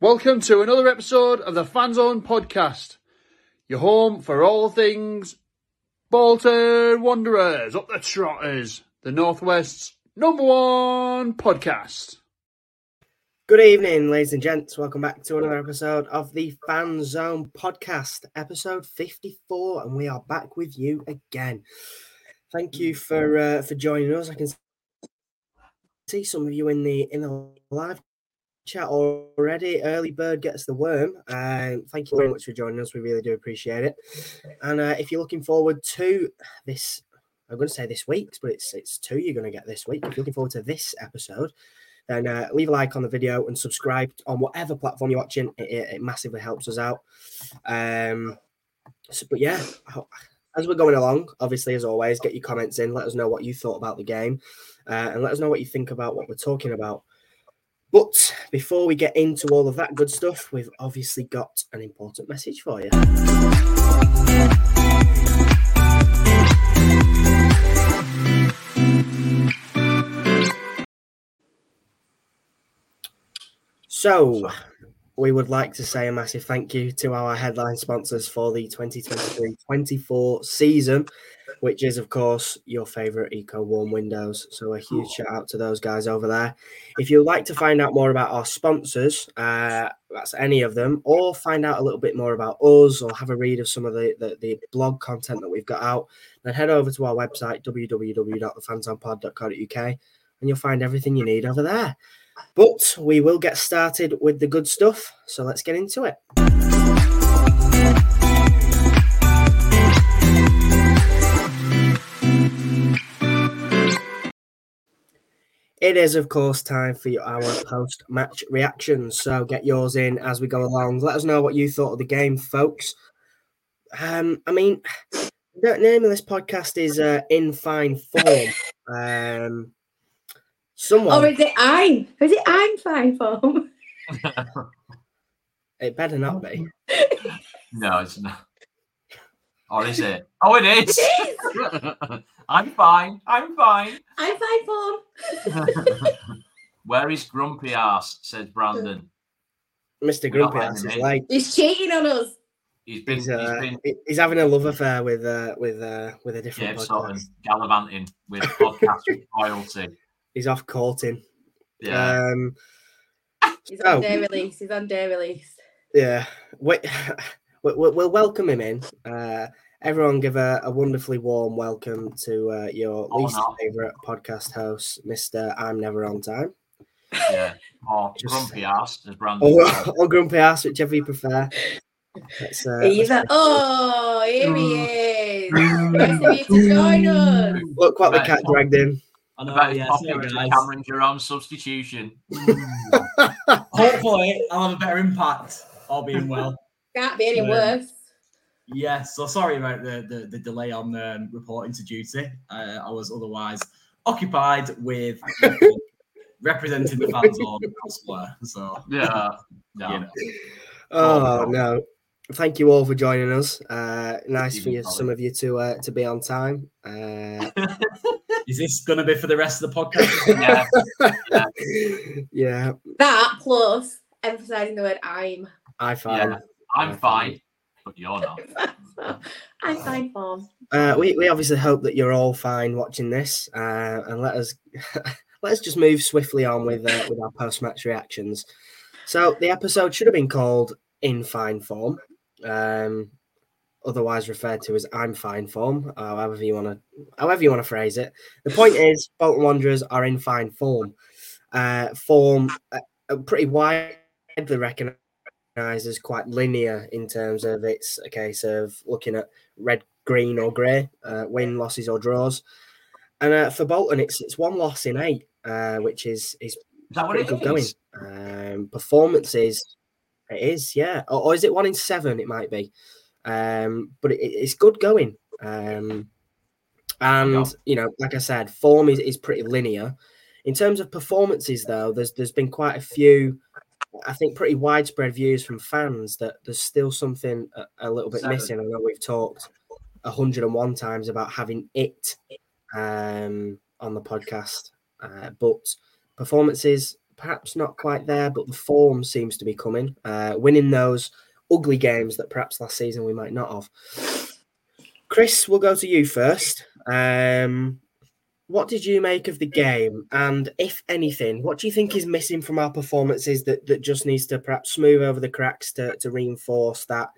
Welcome to another episode of the Fan Zone Podcast, your home for all things Bolton Wanderers, up the Trotters, the Northwest's #1 podcast. Good evening, ladies and gents. Welcome back to another episode of the Fan Zone Podcast, episode 54, and we are back with you again. Thank you for joining us. I can see some of you in the live chat already. Early bird gets the worm. Thank you very much for joining us. We really do appreciate it. And if you're looking forward to this, I'm going to say this week's, but it's two you're going to get this week. If you're looking forward to this episode, then leave a like on the video and subscribe on whatever platform you're watching. It massively helps us out. But yeah, as we're going along, obviously, as always, get your comments in. Let us know what you thought about the game and let us know what you think about what we're talking about. But before we get into all of that good stuff, we've obviously got an important message for you. So, we would like to say a massive thank you to our headline sponsors for the 2023-24 season, which is, of course, your favourite EcoWarm Windows. So a huge shout out to those guys over there. If you'd like to find out more about our sponsors, that's any of them, or find out a little bit more about us or have a read of some of the blog content that we've got out, then head over to our website, www.thefanzonepod.co.uk, and you'll find everything you need over there. But we will get started with the good stuff, so let's get into it. It is, of course, time for our post-match reactions, so get yours in as we go along. Let us know what you thought of the game, folks. The name of this podcast is In Fine Form. Someone. Or is it I'm? Is it I'm fine form? It better not be. No, it's not. Or is it? Oh, it is. It is. I'm fine. I'm fine. I'm fine form. Where is Grumpy Arse? Says Brandon. Mr. Grumpy Arse is like he's cheating on us. He's having a love affair with a different. Yeah, sort of gallivanting with podcast royalty. He's off courting. Yeah. He's on day release. Yeah. We'll welcome him in. Everyone give a wonderfully warm welcome to your least favourite podcast host, Mr. I'm Never On Time. Yeah. Or Grumpy Arse, as Brandon. Or Grumpy Arse, whichever you prefer. Here he is. Nice of you to join us. Look what the cat dragged in. Cameron Jerome substitution. Hopefully, I'll have a better impact. All being well. Can't be any worse. Yeah, so sorry about the delay on reporting to duty. I was otherwise occupied with representing the fans all elsewhere. So yeah, no. Thank you all for joining us. Nice for you, some of you to be on time. Is this going to be for the rest of the podcast? Yeah. That plus emphasising the word I'm. I'm fine. Yeah, I'm fine. But you're not. I'm fine, Paul. We obviously hope that you're all fine watching this. And let's just move swiftly on with our post-match reactions. So the episode should have been called In Fine Form. Otherwise referred to as I'm Fine Form, however you want to phrase it. The point is, Bolton Wanderers are in fine form. Pretty widely recognised as quite linear in terms of it's a case of looking at red, green or grey, win, losses or draws. And for Bolton, it's one loss in 8, which is pretty good going. Performances, it is, yeah. Or is it 1 in 7? It might be. But it's good going. Like I said, form is pretty linear. In terms of performances, though, there's been quite a few, I think, pretty widespread views from fans that there's still something a little bit missing. I know we've talked 101 times about having it on the podcast, but performances perhaps not quite there, but the form seems to be coming. Winning those ugly games that perhaps last season we might not have. Chris, we'll go to you first. What did you make of the game? And if anything, what do you think is missing from our performances that just needs to perhaps smooth over the cracks to reinforce that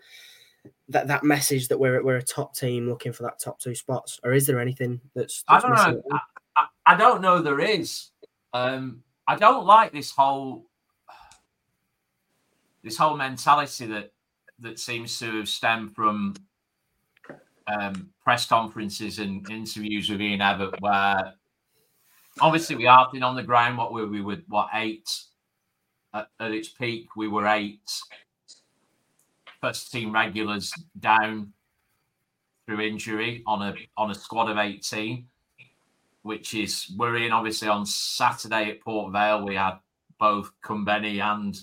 message that we're a top team looking for that top two spots? Or is there anything that's missing? I don't know there is. I don't like this whole mentality that seems to have stemmed from press conferences and interviews with Ian Everett, where obviously we are on the ground. What were we with? What, eight? At its peak, we were eight first team regulars down through injury on a squad of 18, which is worrying. Obviously, on Saturday at Port Vale, we had both Kumbedi and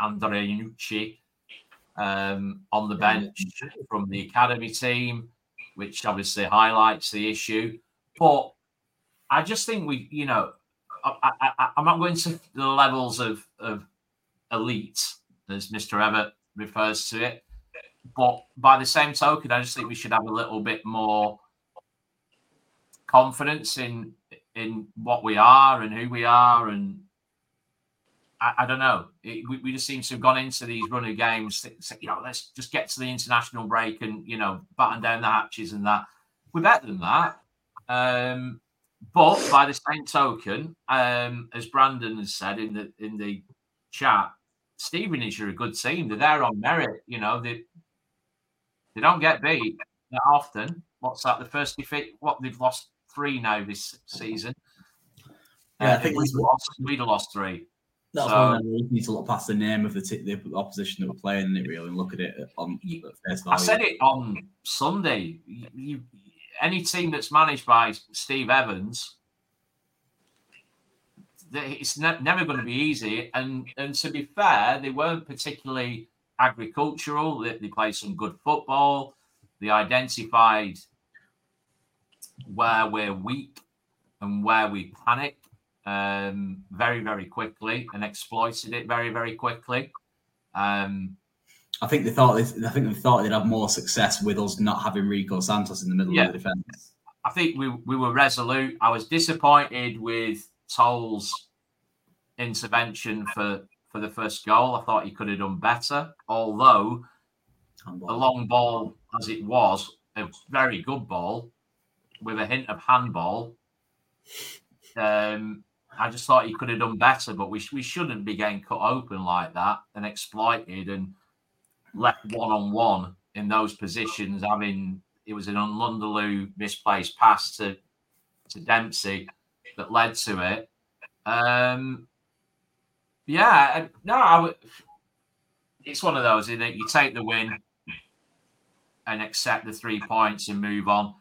Andrei Nucci on the bench from the academy team, which obviously highlights the issue. But I just think I'm not going to the levels of elite, as Mr. Everett refers to it. But by the same token, I just think we should have a little bit more confidence in what we are and who we are. And I don't know. We just seem to have gone into these runner games. Let's just get to the international break and, batten down the hatches and that. We're better than that. But by the same token, as Brandon has said in the chat, Stevenage are a good team. They're there on merit. They don't get beat that often. What's that? The first defeat? What, they've lost 3 now this season. Yeah, I think we'd have lost 3. That's why we need to look past the name of the opposition that we're playing it really and look at it on first value. I said it on Sunday. Any team that's managed by Steve Evans, it's never going to be easy. And to be fair, they weren't particularly agricultural. They played some good football. They identified where we're weak and where we panic very, very quickly and exploited it very, very quickly. I think they thought they'd have more success with us not having Rico Santos in the middle of the defence. I think we were resolute. I was disappointed with Toll's intervention for the first goal. I thought he could have done better, although a long ball as it was, a very good ball with a hint of handball. I just thought he could have done better, but we shouldn't be getting cut open like that and exploited and left one-on-one in those positions. I mean, it was an Lundaloo misplaced pass to Dempsey that led to it. It's one of those, isn't it? You take the win and accept the 3 points and move on,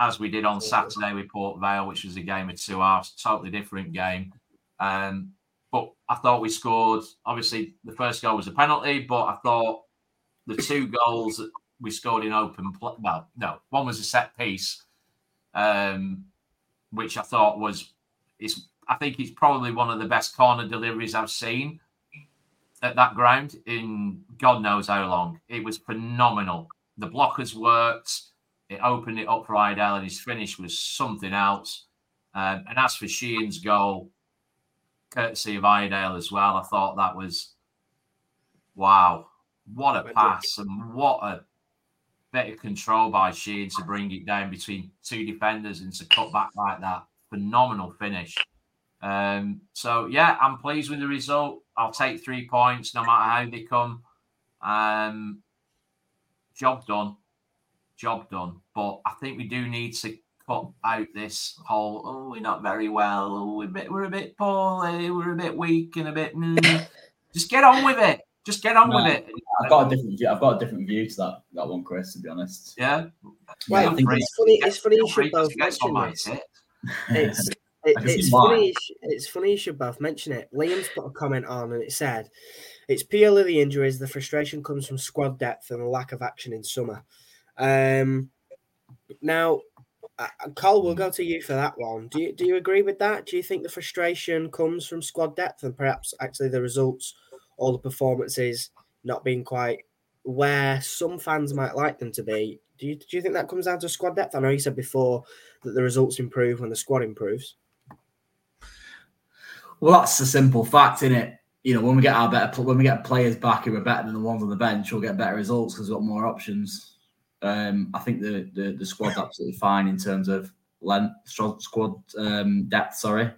as we did on Saturday with Port Vale, which was a game of 2 halves, totally different game. But I thought we scored. Obviously, the first goal was a penalty, but I thought the 2 goals that we scored in open play, well, no, one was a set piece, which I thought I think it's probably one of the best corner deliveries I've seen at that ground in God knows how long. It was phenomenal. The blockers worked. It opened it up for Iredale, and his finish was something else. And as for Sheehan's goal, courtesy of Iredale as well, I thought that was, wow, what a pass and what a bit of control by Sheehan to bring it down between 2 defenders and to cut back like that. Phenomenal finish. I'm pleased with the result. I'll take 3 points, no matter how they come. Job done. But I think we do need to cut out this whole, we're not very well, we're a bit poorly, we're a bit weak and a bit... Just get on with it. Just get on with it. I've got a different view to that one, Chris, to be honest. Yeah? Well, I think it's funny you should both mention this. It's funny you should both mention it. Liam's put a comment on and it said, it's purely the injuries, the frustration comes from squad depth and the lack of action in summer. Now, Cole, we'll go to you for that one. Do you agree with that? Do you think the frustration comes from squad depth and perhaps actually the results or the performances not being quite where some fans might like them to be? Do you think that comes down to squad depth? I know you said before that the results improve when the squad improves. Well, that's a simple fact, isn't it? You know, when we get players back who are better than the ones on the bench, we'll get better results because we've got more options. I think the squad's absolutely fine in terms of depth. Personally, I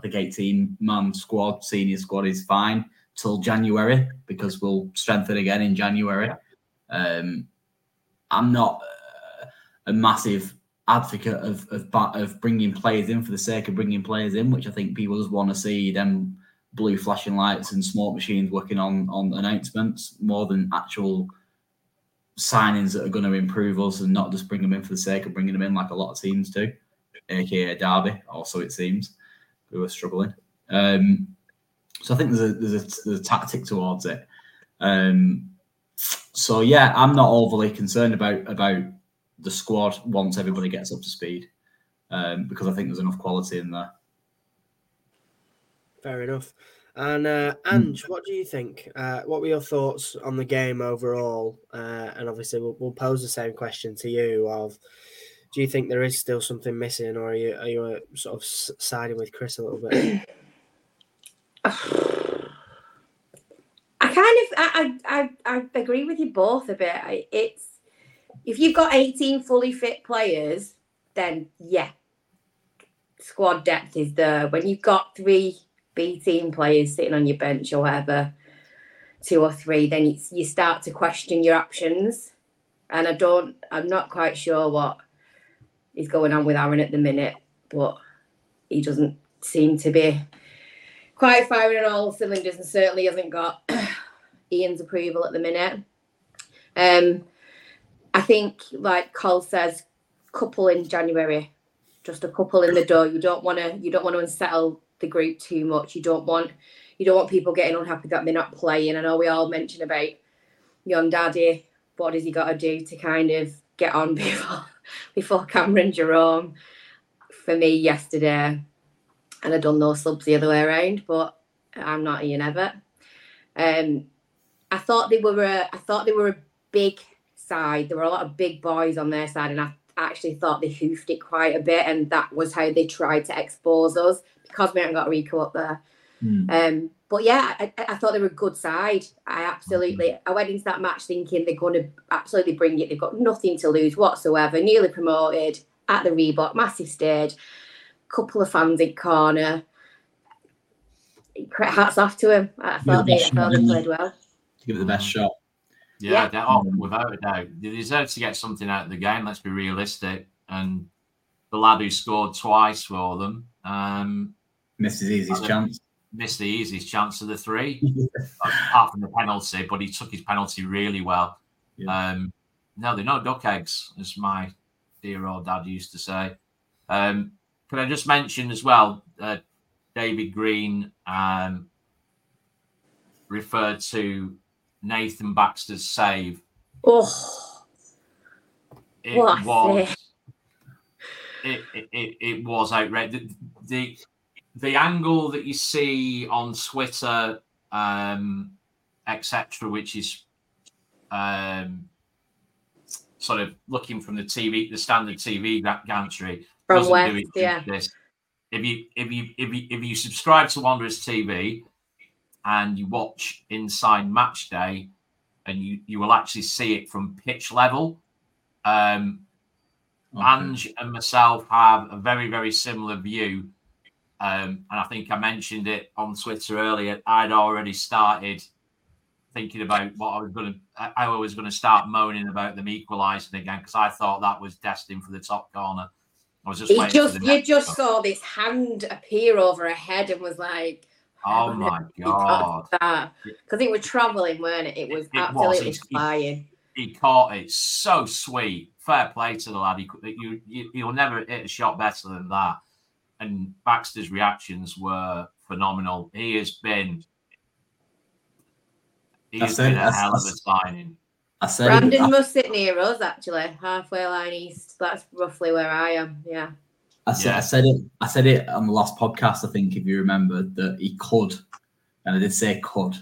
think 18-man squad, senior squad is fine till January because we'll strengthen again in January. I'm not a massive advocate of bringing players in for the sake of bringing players in, which I think people just want to see them blue flashing lights and smoke machines working on announcements more than actual signings that are going to improve us and not just bring them in for the sake of bringing them in like a lot of teams do, aka Derby, also it seems. We were struggling. So I think there's a tactic towards it. So yeah, I'm not overly concerned about the squad once everybody gets up to speed because I think there's enough quality in there. Fair enough. And Ange, what do you think? What were your thoughts on the game overall? And obviously, we'll pose the same question to you: do you think there is still something missing, or are you sort of siding with Chris a little bit? I agree with you both a bit. It's if you've got 18 fully fit players, then yeah, squad depth is there. When you've got 3 B team players sitting on your bench or whatever, 2 or 3, then you start to question your options. And I'm not quite sure what is going on with Aaron at the minute, but he doesn't seem to be quite firing on all cylinders and certainly hasn't got Ian's approval at the minute. I think, like Cole says, couple in January, just a couple in the door. You don't want to unsettle the group too much. You don't want people getting unhappy that they're not playing. I know we all mention about young daddy, what has he got to do to kind of get on before Cameron Jerome for me yesterday, and I'd done those subs the other way around, but I'm not Ian Everett. I thought they were a big side. There were a lot of big boys on their side, and I actually thought they hoofed it quite a bit, and that was how they tried to expose us because we haven't got Rico up there. But yeah, I thought they were a good side. I went into that match thinking they're going to absolutely bring it. They've got nothing to lose whatsoever. Newly promoted at the Reebok, massive stage, couple of fans in corner. Hats off to him. I thought they played well. Give it the best shot. Yeah. Without a doubt. They deserve to get something out of the game, let's be realistic. And the lad who scored twice for them missed the easiest chance of the 3, apart from the penalty, but he took his penalty really well. Yeah. No, they're not duck eggs, as my dear old dad used to say. Could I just mention as well, David Green referred to Nathan Baxter's save. It was outrageous. The angle that you see on Twitter, etc., which is sort of looking from the standard TV gantry, doesn't do it justice. If you subscribe to Wanderers TV and you watch Inside Match Day, and you will actually see it from pitch level. Ange and myself have a very, very similar view. And I think I mentioned it on Twitter earlier. I'd already started thinking about how I was going to start moaning about them equalising again, because I thought that was destined for the top corner. I was just saw this hand appear over a head and was like, oh my God. Because it was travelling, weren't it? It was absolutely flying. He caught it so sweet. Fair play to the lad. You'll never hit a shot better than that. And Baxter's reactions were phenomenal. He has been a hell of a signing. I said Brandon must sit near us, actually, halfway line east. That's roughly where I am. Yeah. I said it on the last podcast, I think, if you remember, that he could, and I did say could,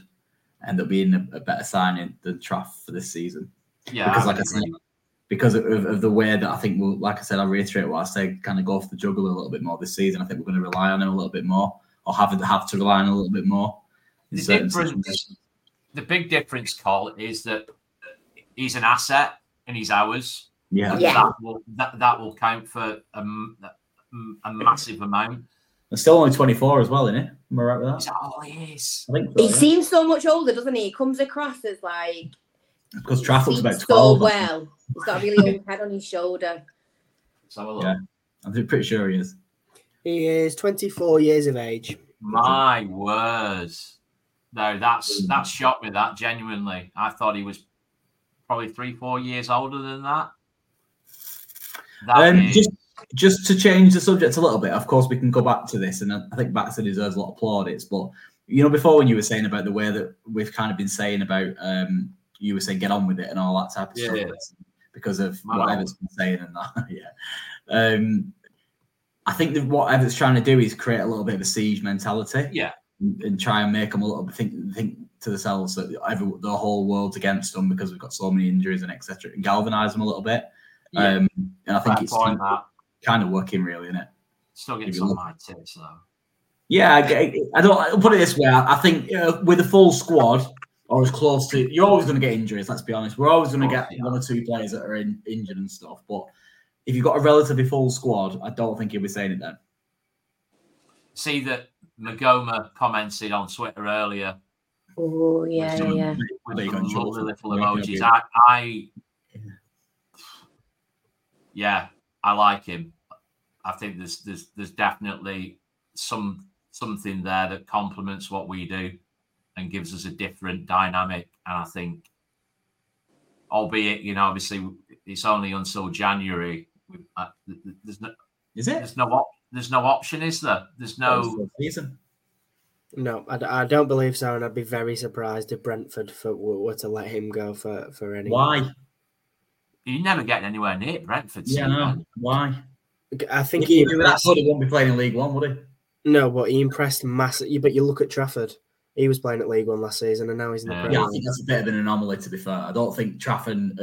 end up being a better signing than Traff for this season. Yeah. Because because of the way that I think we'll, like I said, I'll reiterate what I said, kind of go off the juggle a little bit more this season. I think we're going to rely on him a little bit more, or have to rely on him a little bit more. The big difference, Cole, is that he's an asset and he's ours. Yeah. Yeah. That will count for a massive amount. And still only 24 as well, isn't it? Am I right with that? Is that all he is? I think so, he seems so much older, doesn't he? He comes across as like... Because Trafford's about 12. So well. He's got a really old head on his shoulder. So yeah, I'm pretty sure he is. He is 24 years of age. My words. No, that shocked me, that, genuinely. I thought he was probably 3-4 years older than that. Just to change the subject a little bit, of course, we can go back to this, and I think Baxter deserves a lot of plaudits, but, you know, before when you were saying about the way that we've kind of been saying about... you were saying get on with it and all that type of stuff because of what Everett's been saying and that. Yeah. I think that what Everett's trying to do is create a little bit of a siege mentality. Yeah. And try and make them a little think to themselves that the whole world's against them because we've got so many injuries and et cetera, and galvanise them a little bit. Yeah. And I think it's kind of working really, isn't it? Still getting some of my tips though. Yeah. I'll put it this way. I think with a full squad, or as close to, you're always going to get injuries, let's be honest. We're always going to get one or two players that are injured and stuff. But if you've got a relatively full squad, I don't think he'll be saying it then. See that Magoma commented on Twitter earlier. Oh, yeah, yeah. With some lovely little emojis. I like him. I think there's definitely something there that complements what we do and gives us a different dynamic. And I think, albeit, you know, obviously it's only until January. There's no option, is there? There's no season. No, I don't believe so. And I'd be very surprised if Brentford were to let him go for anyone. Why? You're never getting anywhere near Brentford. Yeah, no. Why? I think he won't be playing in League One, would he? No, but he impressed massively. But you look at Trafford. He was playing at League One last season, and now he's in the Premier League. Yeah, I think that's a bit of an anomaly, to be fair. I don't think Traff and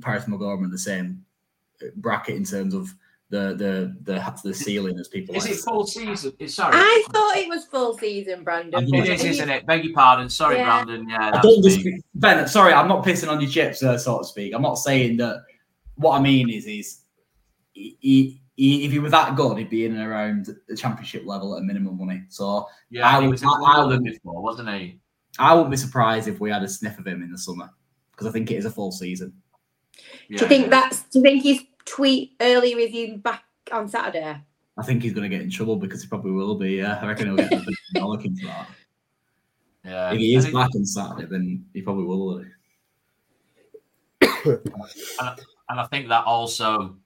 Paris McGorman are in the same bracket in terms of the ceiling as people. Is it full season? Sorry, I thought it was full season, Brandon. It is, isn't it? Beg your pardon. Sorry, yeah. Brandon. Yeah, I don't disagree. Ben, sorry, I'm not pissing on your chips, so to speak. I'm not saying that. What I mean is he, if he was that good, he'd be in and around the championship level at a minimum, money. So yeah, wasn't he? I wouldn't be surprised if we had a sniff of him in the summer because I think it is a full season. Yeah. Do you think his tweet earlier is you back on Saturday? I think he's going to get in trouble because he probably will be. Yeah, I reckon he'll get a bit of looking for that. Yeah, if he is back on Saturday, then he probably will. And I think that also.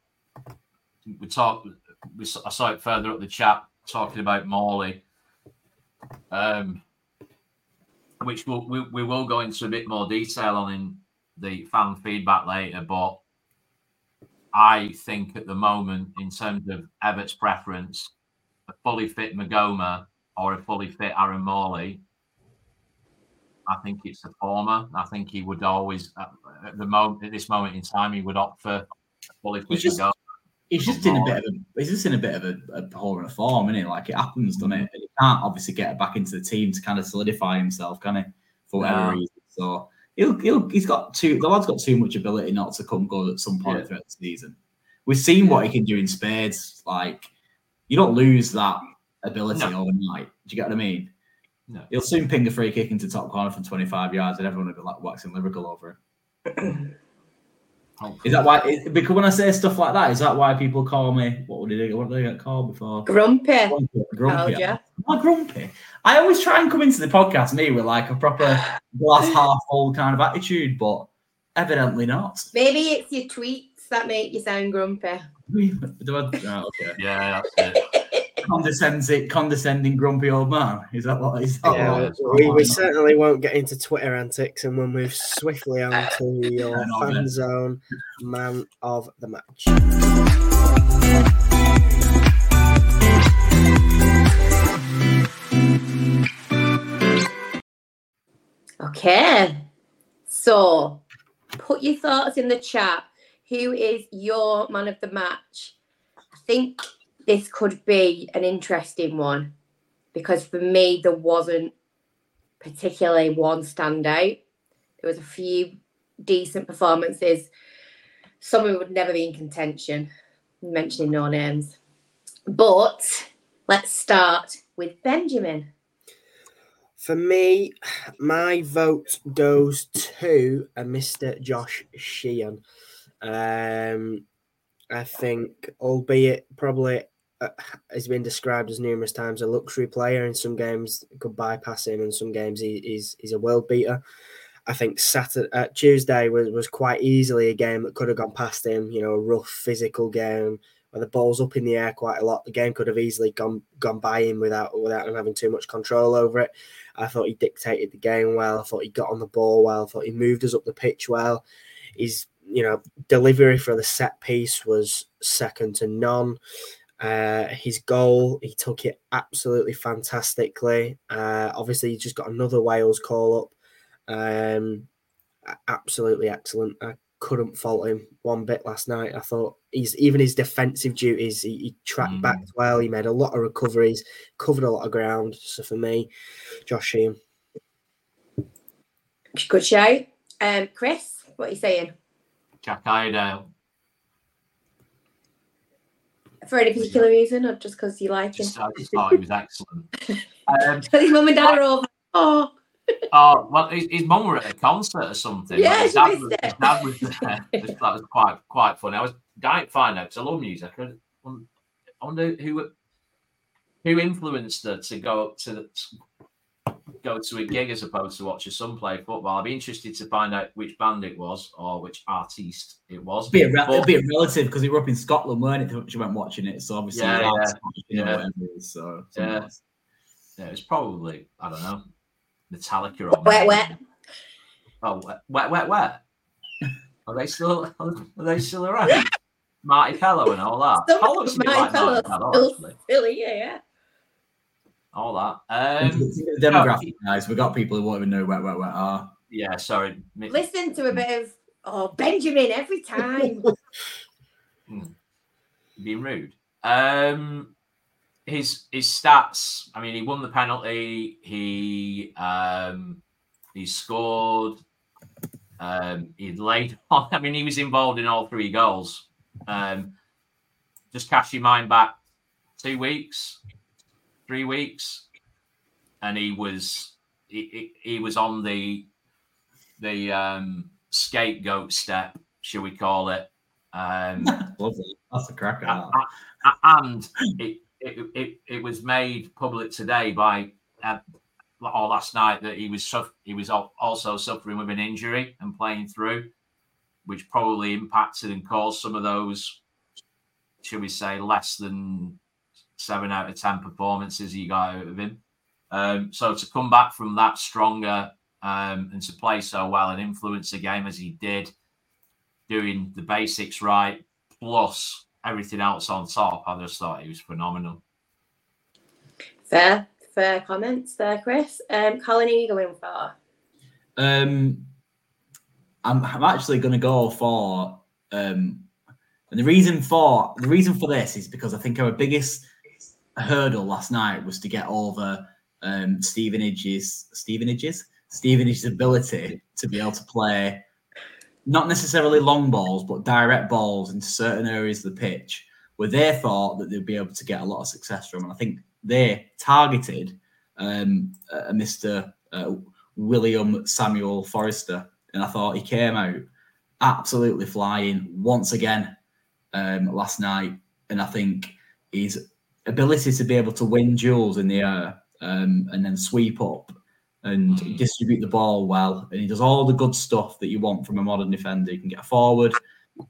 I saw it further up the chat talking about Morley, which we will go into a bit more detail on in the fan feedback later. But I think at the moment, in terms of Everett's preference, a fully fit Magoma or a fully fit Aaron Morley, I think it's the former. I think he would always, at this moment in time, he would opt for a fully fit Magoma. He's just in a bit of a poor form, isn't it? Like it happens, doesn't it? He can't obviously get back into the team to kind of solidify himself, can he? For whatever reason. So the lad's got too much ability not to come good at some point throughout the season. We've seen what he can do in spades. Like you don't lose that ability overnight. Do you get what I mean? No. He'll soon ping a free kick into top corner from 25 yards, and everyone will be like waxing lyrical over him. Is that why? Because when I say stuff like that, is that why people call me? What did they get called before? Grumpy. Grumpy. Am I grumpy? I always try and come into the podcast with like a proper glass half full kind of attitude, but evidently not. Maybe it's your tweets that make you sound grumpy. Do I? Oh, okay. Yeah, that's it. condescending, grumpy old man. Is that what he's? Yeah, we certainly won't get into Twitter antics, and we'll move swiftly on to your Fan Zone Man of the Match. Okay, so put your thoughts in the chat. Who is your man of the match? I think this could be an interesting one because for me, there wasn't particularly one standout. There was a few decent performances. Some would never be in contention, mentioning no names. But let's start with Benjamin. For me, my vote goes to Mr. Josh Sheehan. I think, albeit probably has been described as numerous times a luxury player, in some games could bypass him, and some games he's a world beater. I think Tuesday was quite easily a game that could have gone past him. You know, a rough physical game where the ball's up in the air quite a lot. The game could have easily gone by him without him having too much control over it. I thought he dictated the game well. I thought he got on the ball well. I thought he moved us up the pitch well. His, delivery for the set piece was second to none. His goal, he took it absolutely fantastically. Obviously, he just got another Wales call up. Absolutely excellent. I couldn't fault him one bit last night. I thought his defensive duties, he tracked back well. He made a lot of recoveries, covered a lot of ground. So for me, Josh Sheehan. Good show. Chris, what are you saying? Jack Iredale. For any particular reason or just because you like him? I just thought he was excellent. His mum and dad are all oh. Oh, well, his mum were at a concert or something. Yeah, his dad was there. That was quite funny. I was dying to find out because I love music. I wonder who influenced her to go to a gig as opposed to watch her son play football. I'd be interested to find out which band it was or which artiste it was. It'd be a relative because they were up in Scotland, weren't it? She went watching it, so obviously, it was probably, I don't know, Metallica or wet. Oh, wet. Are they still around? Marty Pello and all that. Marty Pello, all that. The demographic, guys. We've got people who won't even know where are. Yeah, sorry. Listen to a bit of Benjamin every time. Being rude. His stats. I mean, he won the penalty. He scored. He laid on. I mean, he was involved in all three goals. Just cash your mind back 2 weeks, 3 weeks, and he was on the scapegoat step, shall we call it? Lovely. That's a cracker. And it was made public today by or last night that he was also suffering with an injury and playing through, which probably impacted and caused some of those, should we say, less than 7 out of 10 performances he got out of him. So to come back from that stronger and to play so well and influence the game as he did, doing the basics right, plus everything else on top, I just thought he was phenomenal. Fair comments there, Chris. Colin, who are you going for? I'm actually going to go for, and the reason for this is because I think our biggest hurdle last night was to get over Stevenage's ability to be able to play not necessarily long balls but direct balls into certain areas of the pitch where they thought that they'd be able to get a lot of success from. And I think they targeted Mr. William Samuel Forrester. And I thought he came out absolutely flying once again last night. And I think his ability to be able to win duels in the air and then sweep up and distribute the ball well. And he does all the good stuff that you want from a modern defender. He can get forward.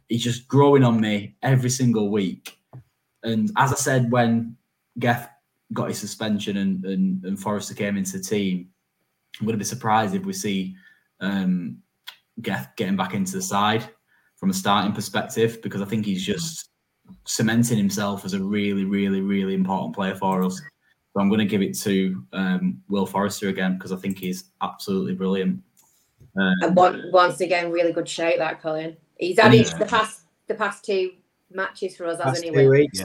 He's just growing on me every single week. And as I said when Geth got his suspension and Forrester came into the team, I'm going to be surprised if we see Geth getting back into the side from a starting perspective, because I think he's just cementing himself as a really, really, really important player for us. So I'm going to give it to Will Forrester again, because I think he's absolutely brilliant. And once again, really good shout that, Colin. He's had the past 2 matches for us, hasn't he? Whilst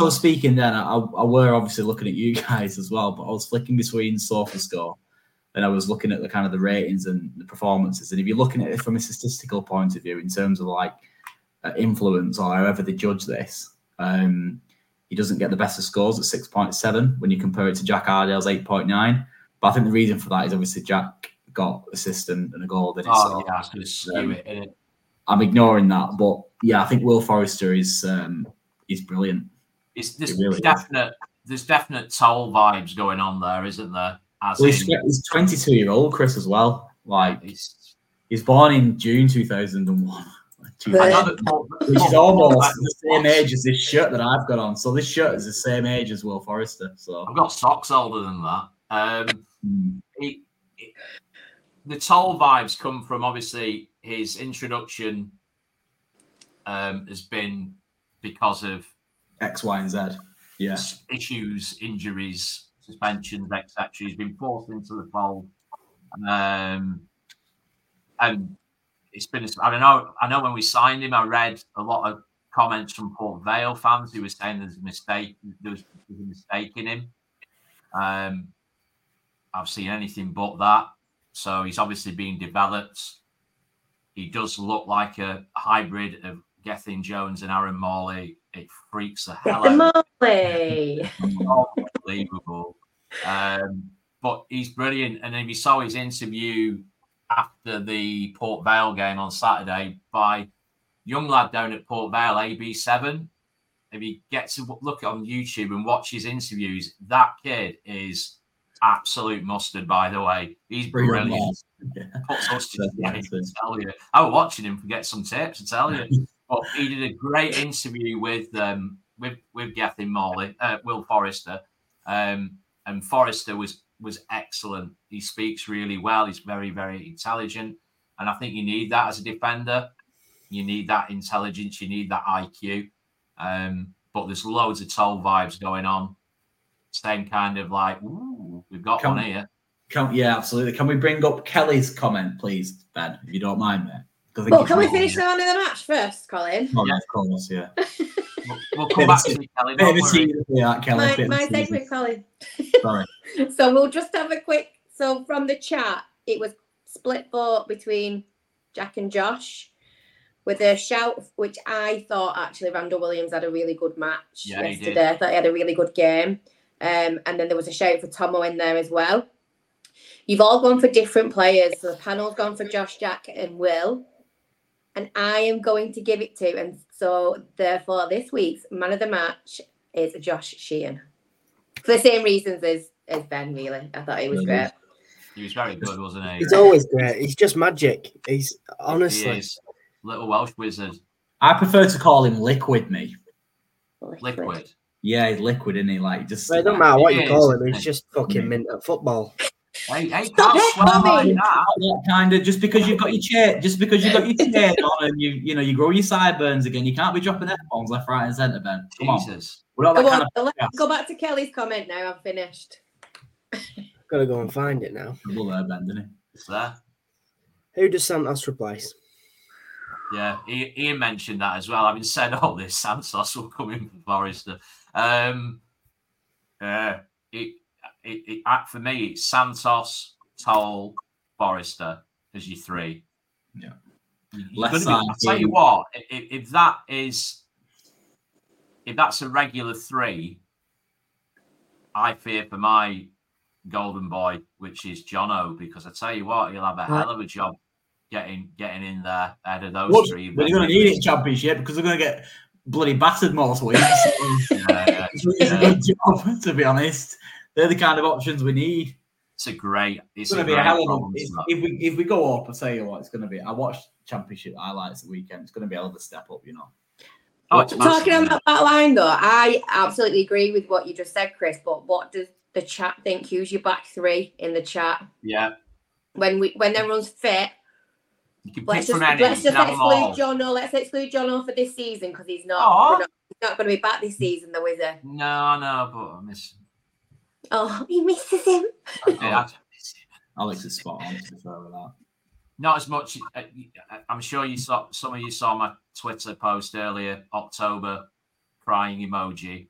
I was speaking then, I were obviously looking at you guys as well, but I was flicking between SofaScore and I was looking at the kind of the ratings and the performances. And if you're looking at it from a statistical point of view, in terms of like influence or however they judge this, he doesn't get the best of scores at 6.7 when you compare it to Jack Iredale's 8.9. But I think the reason for that is obviously Jack got assist and a goal. I'm ignoring that, but yeah, I think Will Forrester is brilliant. There's definite Toll vibes going on there, isn't there? He's 22-year-old Chris as well. Like he's born in June 2001. Which is almost the same age as this shirt that I've got on. So this shirt is the same age as Will Forrester. So I've got socks older than that. The Toll vibes come from obviously his introduction has been because of X, Y, and Z. Yes, yeah. Issues, injuries, suspensions, etc. He's been forced into the fold, and it's been. I know when we signed him, I read a lot of comments from Port Vale fans who were saying there's a mistake. There was a mistake in him. I've seen anything but that. So he's obviously being developed. He does look like a hybrid of Gethin Jones and Aaron Morley. It freaks the hell out of me. Unbelievable. But he's brilliant. And if you saw his interview after the Port Vale game on Saturday by young lad down at Port Vale, AB7, if you get to look on YouTube and watch his interviews, that kid is absolute mustard, by the way. He's brilliant. Puts us to tell you. I was watching him get some tips, I tell you. But he did a great interview with Gethin Morley, Will Forrester. And Forrester was excellent. He speaks really well. He's very, very intelligent. And I think you need that as a defender. You need that intelligence. You need that IQ. But there's loads of Toll vibes going on. Same kind of like, ooh, we've got one here. Yeah, absolutely. Can we bring up Kelly's comment, please, Ben, if you don't mind, mate? Well, can we finish the man of the match first, Colin? Oh, yeah, of course, yeah. we'll come back to you, Kelly. My segment, Colin. Sorry. So we'll just have a quick... So from the chat, it was split vote between Jack and Josh with a shout, which I thought, actually, Randell Williams had a really good match yesterday. He did. I thought he had a really good game. And then there was a shout for Tomo in there as well. You've all gone for different players. So the panel's gone for Josh, Jack and Will. And I am going to give it to. And so, therefore, this week's man of the match is Josh Sheehan. For the same reasons as Ben, really. I thought he was great. He was very good, wasn't he? He's always great. He's just magic. He's honestly... He is. Little Welsh wizard. I prefer to call him Liquid, me. Liquid. Yeah, he's liquid, isn't he? Like, just it doesn't matter what you call him. He's just fucking mint at football. Hey, that kind of just because you've got your chair on and you know you grow your sideburns again, you can't be dropping F-bombs left, right, and centre, Ben. Let's go back to Kelly's comment now. I'm finished. I've got to go and find it now. Well, there, Ben, didn't it? It's there. Who does Santos replace? Yeah, Ian mentioned that as well. Having said all this, Santos will come in for Forrester. For me, it's Santos, Toll, Forrester as your three. Yeah. I'll tell you what, if that's a regular three, I fear for my golden boy, which is Jono, because I tell you what, he'll have a hell of a job getting in there out of those three. They're going to need it, Championship, because they're going to get bloody battered most weeks. It's a good job, to be honest. They're the kind of options we need. If we go up, I'll tell you what, it's going to be. I watched Championship highlights the weekend. It's going to be a hell of a step up, you know. Oh, talking about that line though, I absolutely agree with what you just said, Chris, but what does the chat think? Who's your back three in the chat? Yeah. When everyone's fit, let's exclude Jono for this season because he's not going to be back this season though, is he? No, but I miss him. Oh, he misses him. I miss him. Alex is spot on to throw with that. Not as much. I'm sure you saw. Some of you saw my Twitter post earlier. October crying emoji.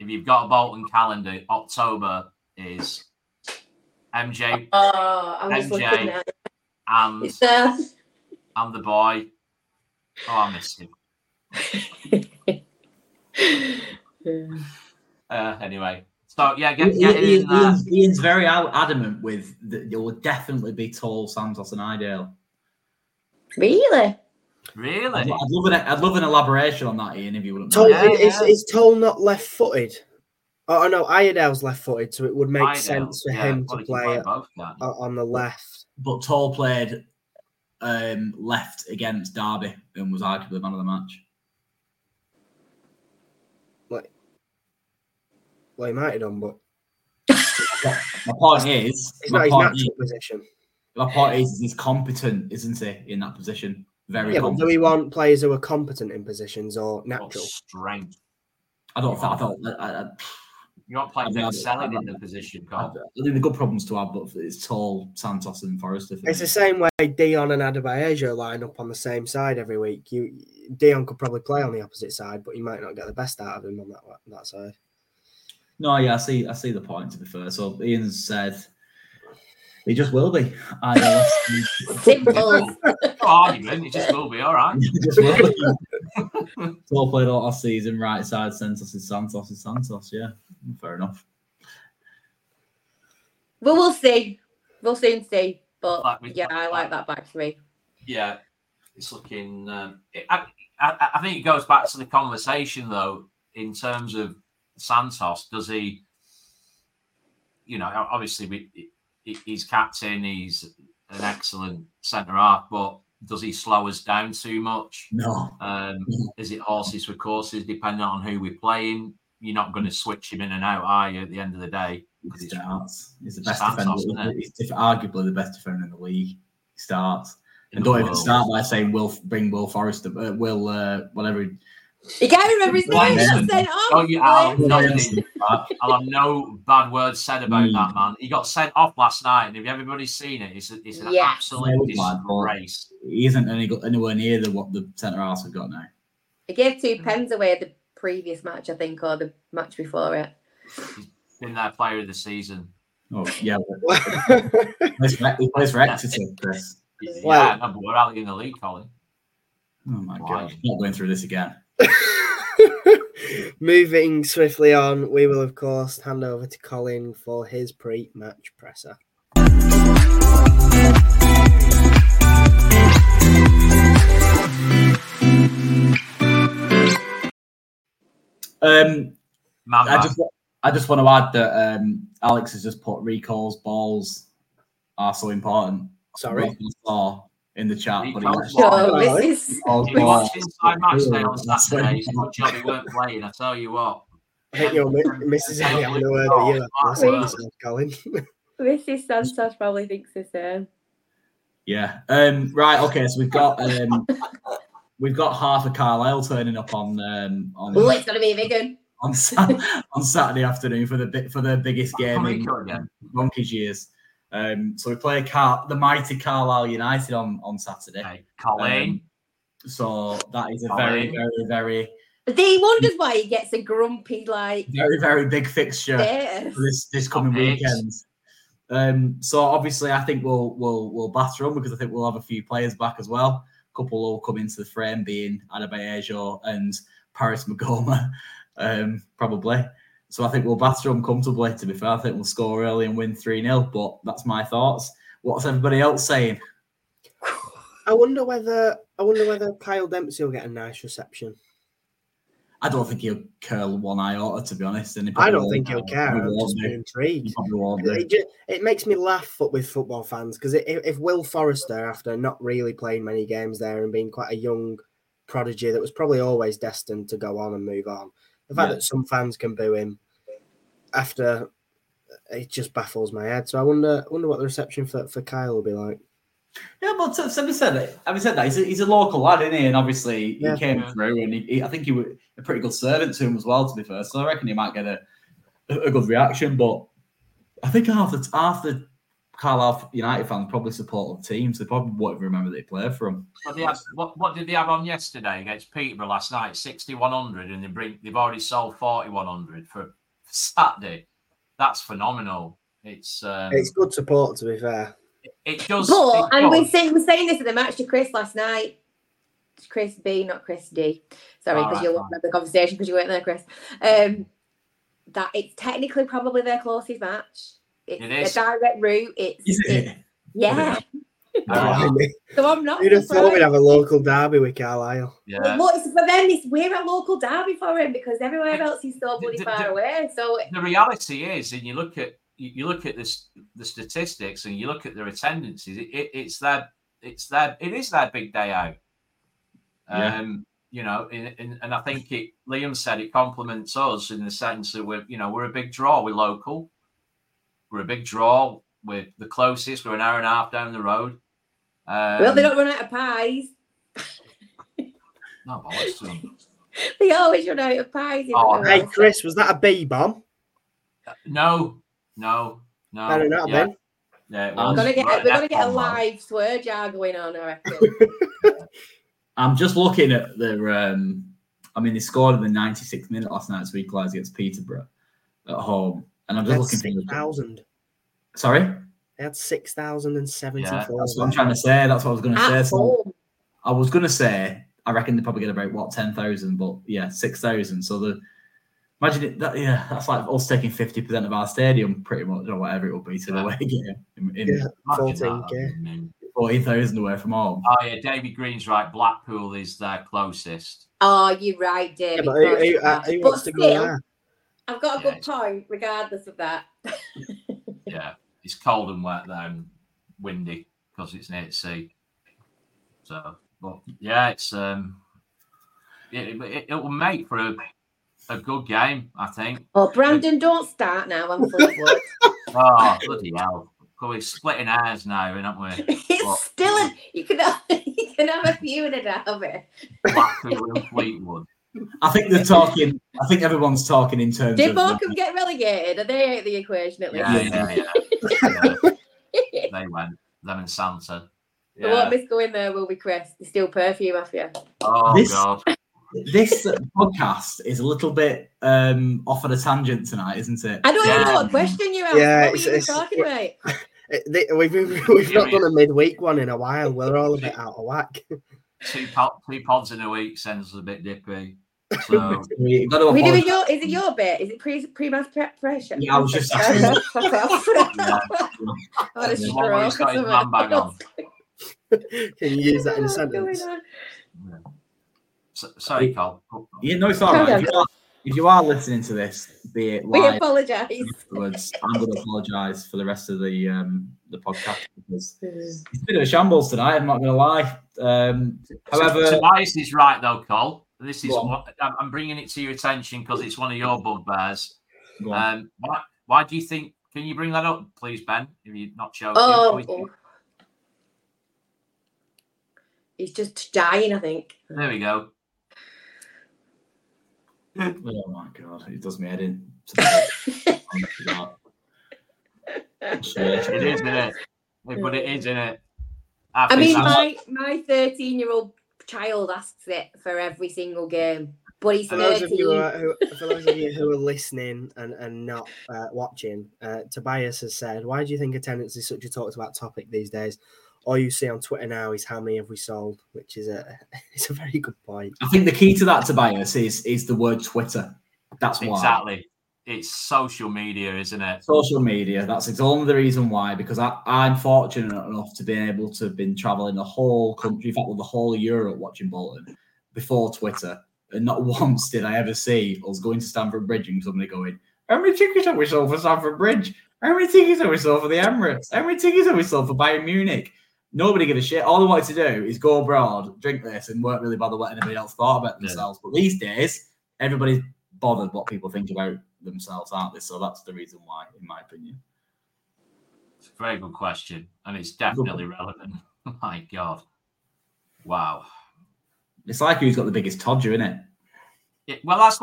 If you've got a Bolton calendar, October is MJ. Oh, I was looking at it. And the boy. Oh, I miss him. Anyway. So, yeah, Ian's very adamant with that there will definitely be tall Santos and Iredale. Really? I'd love an elaboration on that, Ian, if you wouldn't. Is Toll not left-footed? Oh, no, Iredale's left-footed, so it would make sense for him to play on the left. But Toll played left against Derby and was arguably man of the match. Well, he might have done, but my point is he's competent, isn't he, in that position? Very competent. But do we want players who are competent in positions or natural strength? I don't. You want players who are selling in the position. I think the good problems to have, but it's Tall, Santos, and Forrester. It's the same way Dion and Adebayo line up on the same side every week. Dion could probably play on the opposite side, but you might not get the best out of him on that side. No, yeah, I see the point, to be fair. So Ian said he just will be. Simple. Argument, he just will be, all right. Just will be. All played all last season, right side, Santos is Santos, yeah. Fair enough. Well, we'll see. We'll soon see. But, I like that back to me. Yeah, it's looking... I think it goes back to the conversation, though, in terms of Santos. Does he, obviously he's captain, he's an excellent centre half, but does he slow us down too much? No. Is it horses for courses, depending on who we're playing? You're not going to switch him in and out, are you, at the end of the day? Because he's the best Santos, defender. He's arguably the best defender in the league. He starts. And don't even start by saying, Will Forrester, whatever. You can't remember his name. I'll have no bad words said about that man. He got sent off last night, and if everybody's seen it, it's an absolute disgrace. He isn't anywhere near what the centre halves have got now. He gave two pens away the previous match, I think, or the match before it. He's been their player of the season. Oh yeah, he plays for Exeter, Chris. Yeah, no, but we're out in the league, Colin. Oh my God, not going through this again. Moving swiftly on, we will of course hand over to Colin for his pre-match presser. I just want to add that Alex has just put recalls balls are so important. Sorry. In the chat, but he watched Inside Match Day on Saturday. He's not sure he weren't playing. I tell you what, I think you're Mrs. Mrs. Santos probably thinks the same. Yeah. Right. Okay. So we've got half of Carlisle turning up on. Oh, it's gonna be a big one on Saturday afternoon for the biggest game in Monkey's years. So we play the mighty Carlisle United on Saturday. Hey, Colin. So that is a very, very, very... He wonders why he gets a grumpy, very, very big fixture for this coming weekend. So obviously I think we'll batter on because I think we'll have a few players back as well. A couple will come into the frame, being Adebayo and Paris Magoma, probably. So I think we'll batter them comfortably, to be fair. I think we'll score early and win 3-0, but that's my thoughts. What's everybody else saying? I wonder whether Kyle Dempsey will get a nice reception. I don't think he'll curl one iota, to be honest. And I don't think he'll care. I'm just intrigued. It makes me laugh with football fans, because if Will Forrester, after not really playing many games there and being quite a young prodigy that was probably always destined to go on and move on. The fact that some fans can boo him after, it just baffles my head. So I wonder what the reception for Kyle will be like. Yeah, but having said that, he's a local lad, isn't he? And obviously he came through, and I think he was a pretty good servant to him as well, to be fair. So I reckon he might get a good reaction. But I think half the Carlisle United fans probably support the teams. They probably won't remember they play for them. What did they have on yesterday against Peterborough last night? 6,100, and they've already sold 4,100 for Saturday. That's phenomenal. It's good support, to be fair. It does. But, and we're saying this at the match to Chris last night. Chris B, not Chris D. Sorry, because you'll remember the conversation because you weren't there, Chris. That it's technically probably their closest match. It's a direct route. Is it? Yeah. So I'm not. You'd have thought we'd have a local derby with Carlisle. Yeah. But for them, we're a local derby for him because everywhere else he's so bloody far away. So the reality is, and you look at this, the statistics, and you look at their attendances. It is their big day out. You know, and I think Liam said it compliments us in the sense that we're a big draw. We're local. We're a big draw. We're the closest. We're an hour and a half down the road. Well, they don't run out of pies. No, they always run out of pies. Hey, Chris, was that a bee bomb? No. I don't know, man. Yeah, we're gonna get a live swear jar going on, I reckon. I'm just looking at their. They scored in the 96th minute last night to equalise against Peterborough at home. And I'm just looking for 6,000. Sorry? They had 6,074. Yeah, that's what I'm trying to say. That's what I was going to say. So I was going to say, I reckon they probably get about, 10,000, but 6,000. So imagine it. That, that's like us taking 50% of our stadium, pretty much, or whatever it will be, to the away game. 40,000 away from home. Oh, yeah, David Green's right. Blackpool is their closest. Oh, you're right, David. Yeah, but who wants to go there? I've got a good point, regardless of that. Yeah, it's cold and wet there and windy because it's near the sea. So, but it's it will make for a good game, I think. Oh, Brandon, don't start now. I'm Fleetwood. Oh, bloody hell! We're splitting hairs now, aren't we? It's still you can have a few in a derby. Blackpool and Fleetwood. I think they're talking. I think everyone's talking in terms. Did Morecambe get relegated? Are they out of the equation at least? Yeah. They went. Them and Santa. Yeah. What miss going there will be Chris. They steal perfume off you. Oh God! This podcast is a little bit off on a tangent tonight, isn't it? I don't even know what question you asked. Yeah, what were you talking about? We've not done a midweek one in a while. We're all a bit out of whack. Two pods in a week sends us a bit dippy. So is it your bit? Is it pre-mass preparation? Yeah, I was just asking. He's got his man bag on. Can you use that in a sentence? Yeah. Sorry, Carl. Yeah, no, it's all right. If you are listening to this, be it live, we apologise. Afterwards, I'm going to apologise for the rest of the podcast because it's a bit of a shambles tonight. I'm not going to lie. However, Tobias is right though, Cole. This is what I'm bringing it to your attention because it's one of your bugbears. Why do you think? Can you bring that up, please, Ben? If you're not joking. Oh. He's just dying, I think. There we go. Oh my God, it does me head in. It is, isn't it? But it is, isn't it? My 13-year-old child asks it for every single game, but he's 13. For those of you who are listening and not watching, Tobias has said, why do you think attendance is such a talked about topic these days? All you see on Twitter now is how many have we sold, which is a very good point. I think the key to that, Tobias, is the word Twitter. That's why. Exactly. It's social media, isn't it? Social media. That's only the reason why, because I'm fortunate enough to be able to have been travelling the whole country, in fact, the whole of Europe watching Bolton before Twitter. And not once did I ever see us going to Stamford Bridge and somebody going, how many tickets have we sold for Stamford Bridge? How many tickets have we sold for the Emirates? How many tickets have we sold for Bayern Munich? Nobody gave a shit. All they wanted to do is go abroad, drink this, and weren't really bothered what anybody else thought about themselves. Yeah. But these days, everybody's bothered what people think about themselves, aren't they? So that's the reason why, in my opinion. It's a very good question, and it's definitely relevant. My God. Wow. It's like who's got the biggest todger, isn't it? Yeah, well, that's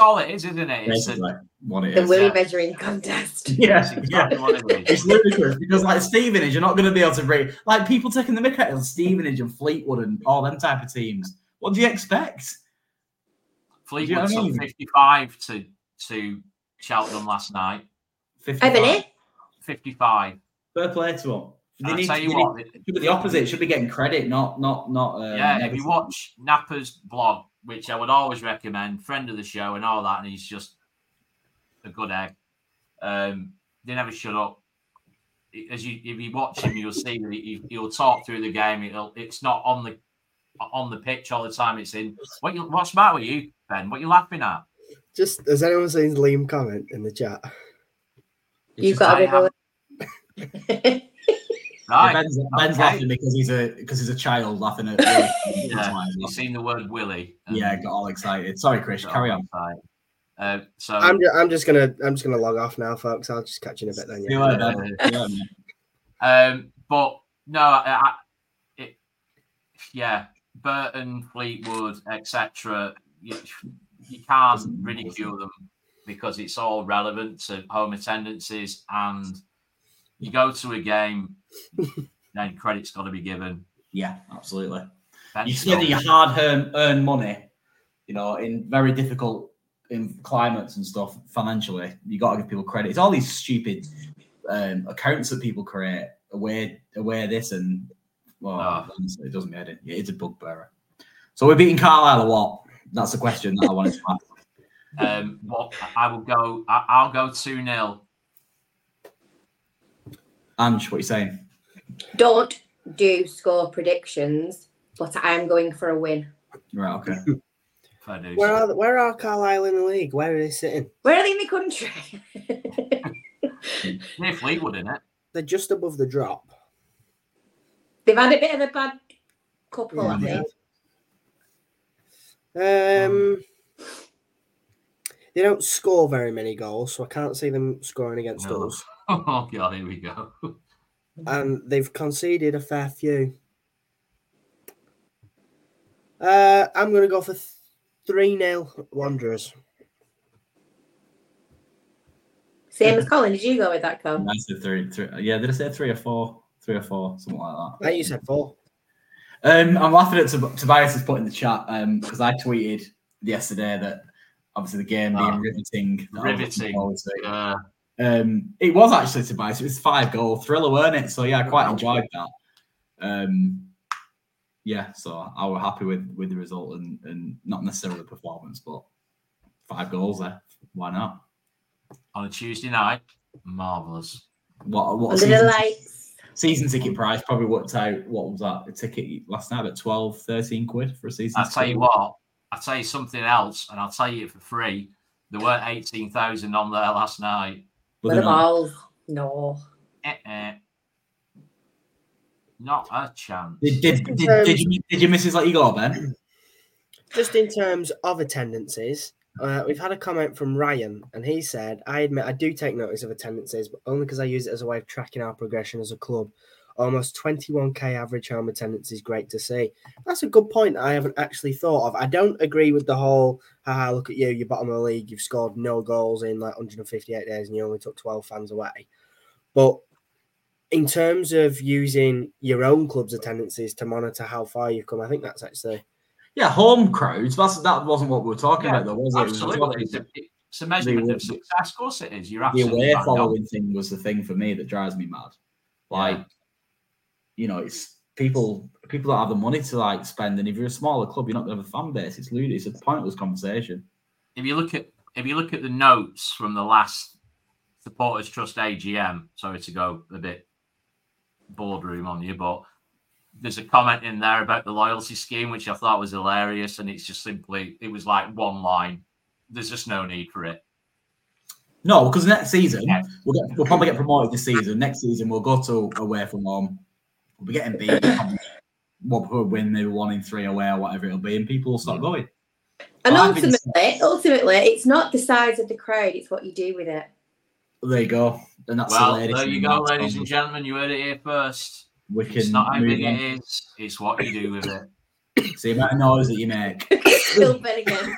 all it is, isn't it? It's like what it is. The Willie measuring contest. Yeah, it's exactly what it is. It's ludicrous because, like, Stevenage, you're not going to be able to bring, like, people taking the mick out of Stevenage and Fleetwood and all them type of teams. What do you expect? Fleetwood's on 55 to Cheltenham last night. 55. Fair play to them. They tell you what, should be the opposite. Should be getting credit, not. If you watch Napper's blog, which I would always recommend, friend of the show and all that, and he's just a good egg. They never shut up. If you watch him, you'll see that he'll talk through the game. It's not on the pitch all the time. It's in. What's the matter with you, Ben? What are you laughing at? Just has anyone seen Liam comment in the chat? You've got a Right. Yeah, Ben's laughing because he's a child laughing at you've seen the word Willie. Yeah, got all excited. Sorry, Chris, carry on. So I'm just gonna log off now, folks. I'll just catch you in a bit then. But no, Burton, Fleetwood, etc. You can't ridicule them because it's all relevant to home attendances, and you go to a game, then credit's got to be given. Yeah, absolutely. You spend your hard-earned money, in very difficult climates and stuff financially. You got to give people credit. It's all these stupid accounts that people create. Aware this and honestly, it doesn't matter. It's a bugbearer. So we're beating Carlisle or what? That's the question that I wanted to ask. I'll go 2-0. Ange, what are you saying? Don't do score predictions, but I'm going for a win. Right, okay. Where are Carlisle in the league? Where are they sitting? Where are they in the country? They're Fleetwood, isn't it? They're just above the drop. They've had a bit of a bad couple, I think. They don't score very many goals, so I can't see them scoring against us. Oh, God, here we go. And they've conceded a fair few. I'm going to go for 3-0 Wanderers. Same as Colin. Did you go with that, Colin? I said 3. Yeah, did I say 3 or 4? 3 or 4, something like that. I think you said 4. I'm laughing at Tobias's put in the chat because I tweeted yesterday that obviously the game being riveting. It was actually Tobias. It was 5-goal thriller, weren't it? So yeah, I quite enjoyed that. So I was happy with the result and not necessarily the performance, but 5 goals there. Why not? On a Tuesday night, marvellous. What season ticket price probably worked out. What was that? A ticket last night at 12, 13 quid for a season ticket. I'll tell you what, I'll tell you something else, and I'll tell you it for free. There weren't 18,000 on there last night. But not a chance. Did you miss his Igor, Ben? Just in terms of attendances, we've had a comment from Ryan, and he said, I admit I do take notice of attendances, but only because I use it as a way of tracking our progression as a club. Almost 21,000 average home attendance is great to see. That's a good point I haven't actually thought of. I don't agree with the whole, haha, look at you, you're bottom of the league, you've scored no goals in like 158 days and you only took 12 fans away. But in terms of using your own club's attendances to monitor how far you've come, I think that's actually... Yeah, home crowds, that wasn't what we were talking about though, was it? Absolutely. It's a measurement of success, of course it is. You're absolutely right. The away following thing was the thing for me that drives me mad. Like... Yeah. It's people that have the money to like spend, and if you're a smaller club, you're not going to have a fan base. It's ludicrous. It's a pointless conversation. If you look at the notes from the last Supporters Trust AGM, sorry to go a bit boardroom on you, but there's a comment in there about the loyalty scheme, which I thought was hilarious, and it's just simply it was like one line. There's just no need for it. No, because next season we'll probably get promoted this season. Next season we'll go to away from home. We'll be getting beat. We'll win maybe 1-3 away or whatever it'll be, and people will stop going. And ultimately, it's not the size of the crowd; it's what you do with it. There you go. And that's there you go, ladies and gentlemen. You heard it here first. It's not how big it is; it's what you do with it. See the amount of noise that you make. Still better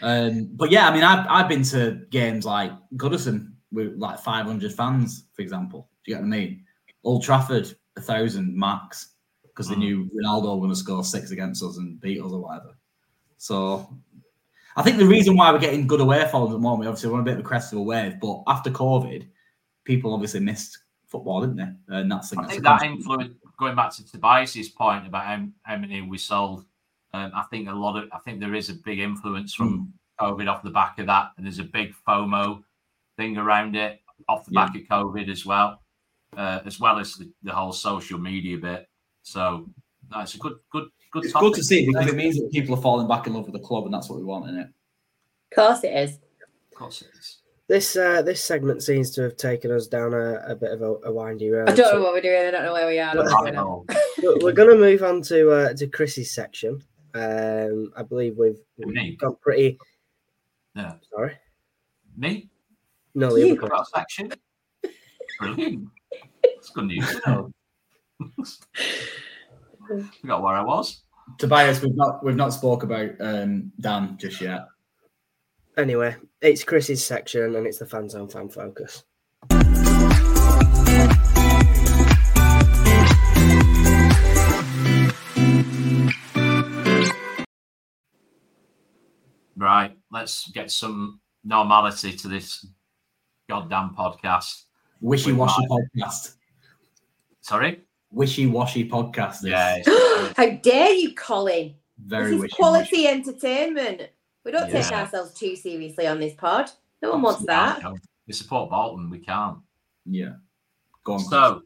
again. But yeah, I mean, I've been to games like Goodison with like 500 fans, for example. Do you get what I mean? Old Trafford, 1,000 max, because they knew Ronaldo was going to score 6 against us and beat us or whatever. So I think the reason why we're getting good away form at the moment, obviously we're on a bit of a crest of a wave, but after COVID, people obviously missed football, didn't they? And I think that influenced, going back to Tobias's point about how many we sold, I think there is a big influence from COVID off the back of that, and there's a big FOMO thing around it off the back of COVID as well as the whole social media bit. So that's a good. It's good to see because it means that people are falling back in love with the club, and that's what we want, isn't it? Of course it is. This segment seems to have taken us down a bit of a windy road. I don't know what we're doing. I don't know where we are. We're going to move on to Chris's section. I believe we've got pretty. No. Sorry. Me? No, the other section. Brilliant. It's good news. Forgot where I was. Tobias, we've not spoke about Dan just yet. Anyway, it's Chris's section and it's the Fan Zone Fan Focus. Right, let's get some normality to this goddamn podcast. Wishy-washy podcast. Sorry? Wishy-washy podcast. Yeah. How dare you, Colin? Very wishy-washy. This is quality entertainment. We don't take ourselves too seriously on this pod. No one wants that. No. We support Bolton. We can't. Yeah. Go on. So,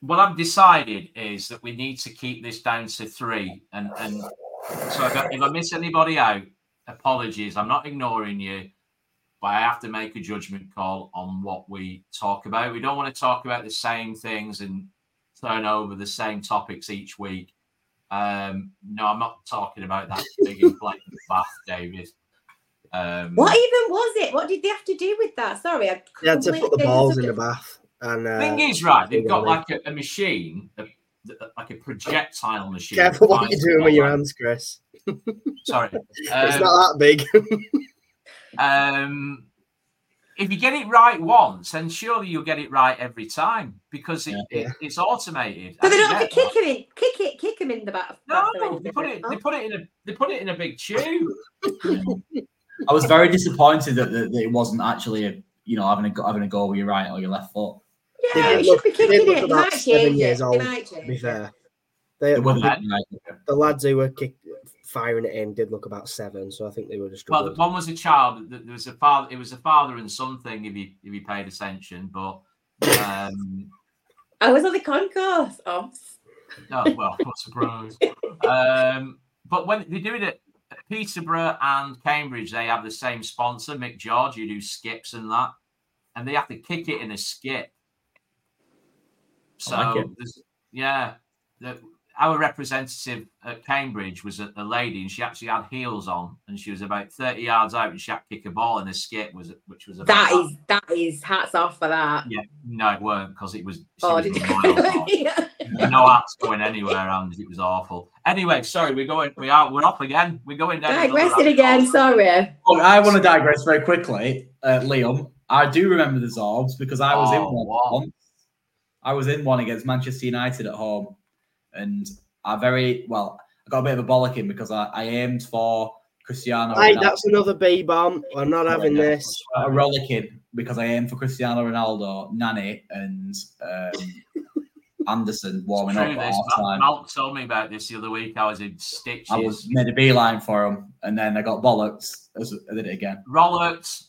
what I've decided is that we need to keep this down to 3. And so if I miss anybody out, apologies. I'm not ignoring you. But I have to make a judgment call on what we talk about. We don't want to talk about the same things and turn over the same topics each week. No, I'm not talking about that big inflated bath, David. What even was it? What did they have to do with that? Sorry, I couldn't. They had to put the balls in the bath. And thing is, right, they've got like a machine, like a projectile machine. Careful what you're doing with your hands, Chris. Sorry, it's not that big. If you get it right once, then surely you'll get it right every time because it's automated. But they don't have to kick him in the back. No, they put it in a big tube. I was very disappointed that it wasn't actually having a go with your right or your left foot. Yeah, you should be kicking it. About 7 years old. To be fair, the lads who were firing it in did look about 7, so I think they were just. Well, the one was a child. There was a father. It was a father and son thing. If he paid attention, but I was on the concourse. Oh well, what surprise! But when they do it at Peterborough and Cambridge, they have the same sponsor, Mick George, who do skips and that, and they have to kick it in a skip. So our representative at Cambridge was a lady, and she actually had heels on, and she was about 30 yards out, and she had to kick a ball in a skip, which was that is hats off for that. Yeah, no, it weren't because it was. No hats going anywhere, and it was awful. Anyway, sorry, we're off again. We're going down. Digressing again. Sorry. Look, I want to digress very quickly, Liam. I do remember the Zorbs because I was in one. I was in one against Manchester United at home. And I got a bit of a bollocking because I aimed for Cristiano Ronaldo. That's another B-bomb. I'm not having this. A rollicking because I aimed for Cristiano Ronaldo, Nani, and Anderson warming up. Malk told me about this the other week. I was in stitches. I made a beeline for him, and then I got bollocked. I did it again. Rollocked.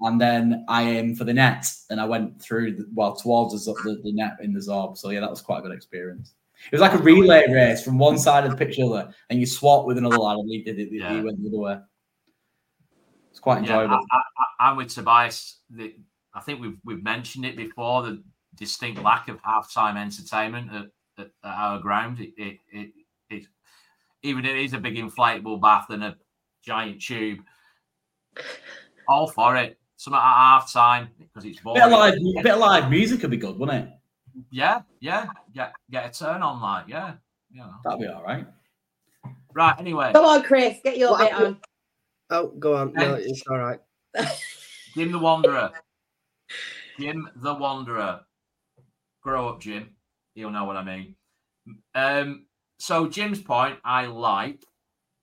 And then I aimed for the net, and I went towards the net in the Zorb. So, yeah, that was quite a good experience. It was like a relay race from one side of the pitch to the other, and you swap with another lad, and he went the other way. It's quite enjoyable. I'm with Tobias. I think we've mentioned it before, the distinct lack of halftime entertainment at our ground. It is a big inflatable bath and a giant tube. All for it. Some at halftime because it's boring. A bit of live music would be good, wouldn't it? Yeah. Get a turn on light. Yeah. That'd be all right. Right. Anyway, come on, Chris, get your bit on. Oh, go on. No, it's all right. Jim the Wanderer. Grow up, Jim. You'll know what I mean. So Jim's point, I like,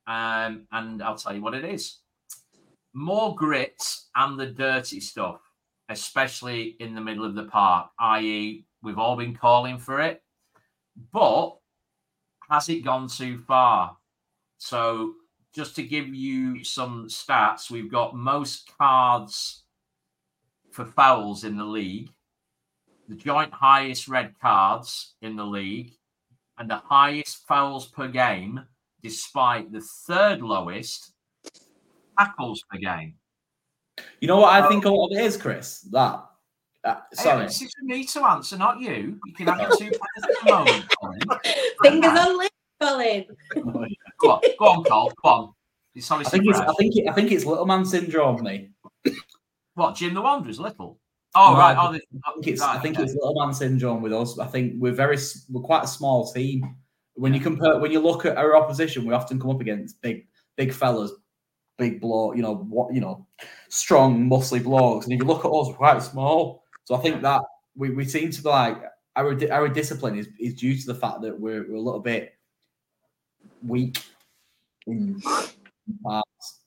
and I'll tell you what it is. More grits and the dirty stuff, especially in the middle of the park, i.e. we've all been calling for it. But has it gone too far? So just to give you some stats, we've got most cards for fouls in the league, the joint highest red cards in the league, and the highest fouls per game, despite the third lowest tackles per game. You know what I think a lot of it is, Chris? Sorry. This is for me to answer, not you. You can have 2 players at the moment, Colin. Fingers on lips, Colin. Go on, Cole. Go on. I think it's little man syndrome, me. What, Jim the Wanderer's little? Oh, no, right. I think it's little man syndrome with us. I think we're quite a small team. When you look at our opposition, we often come up against big fellas, big bloke, strong, muscly blokes. And if you look at us, we're quite small. So I think that we seem to be like our discipline is due to the fact that we're a little bit weak in parts.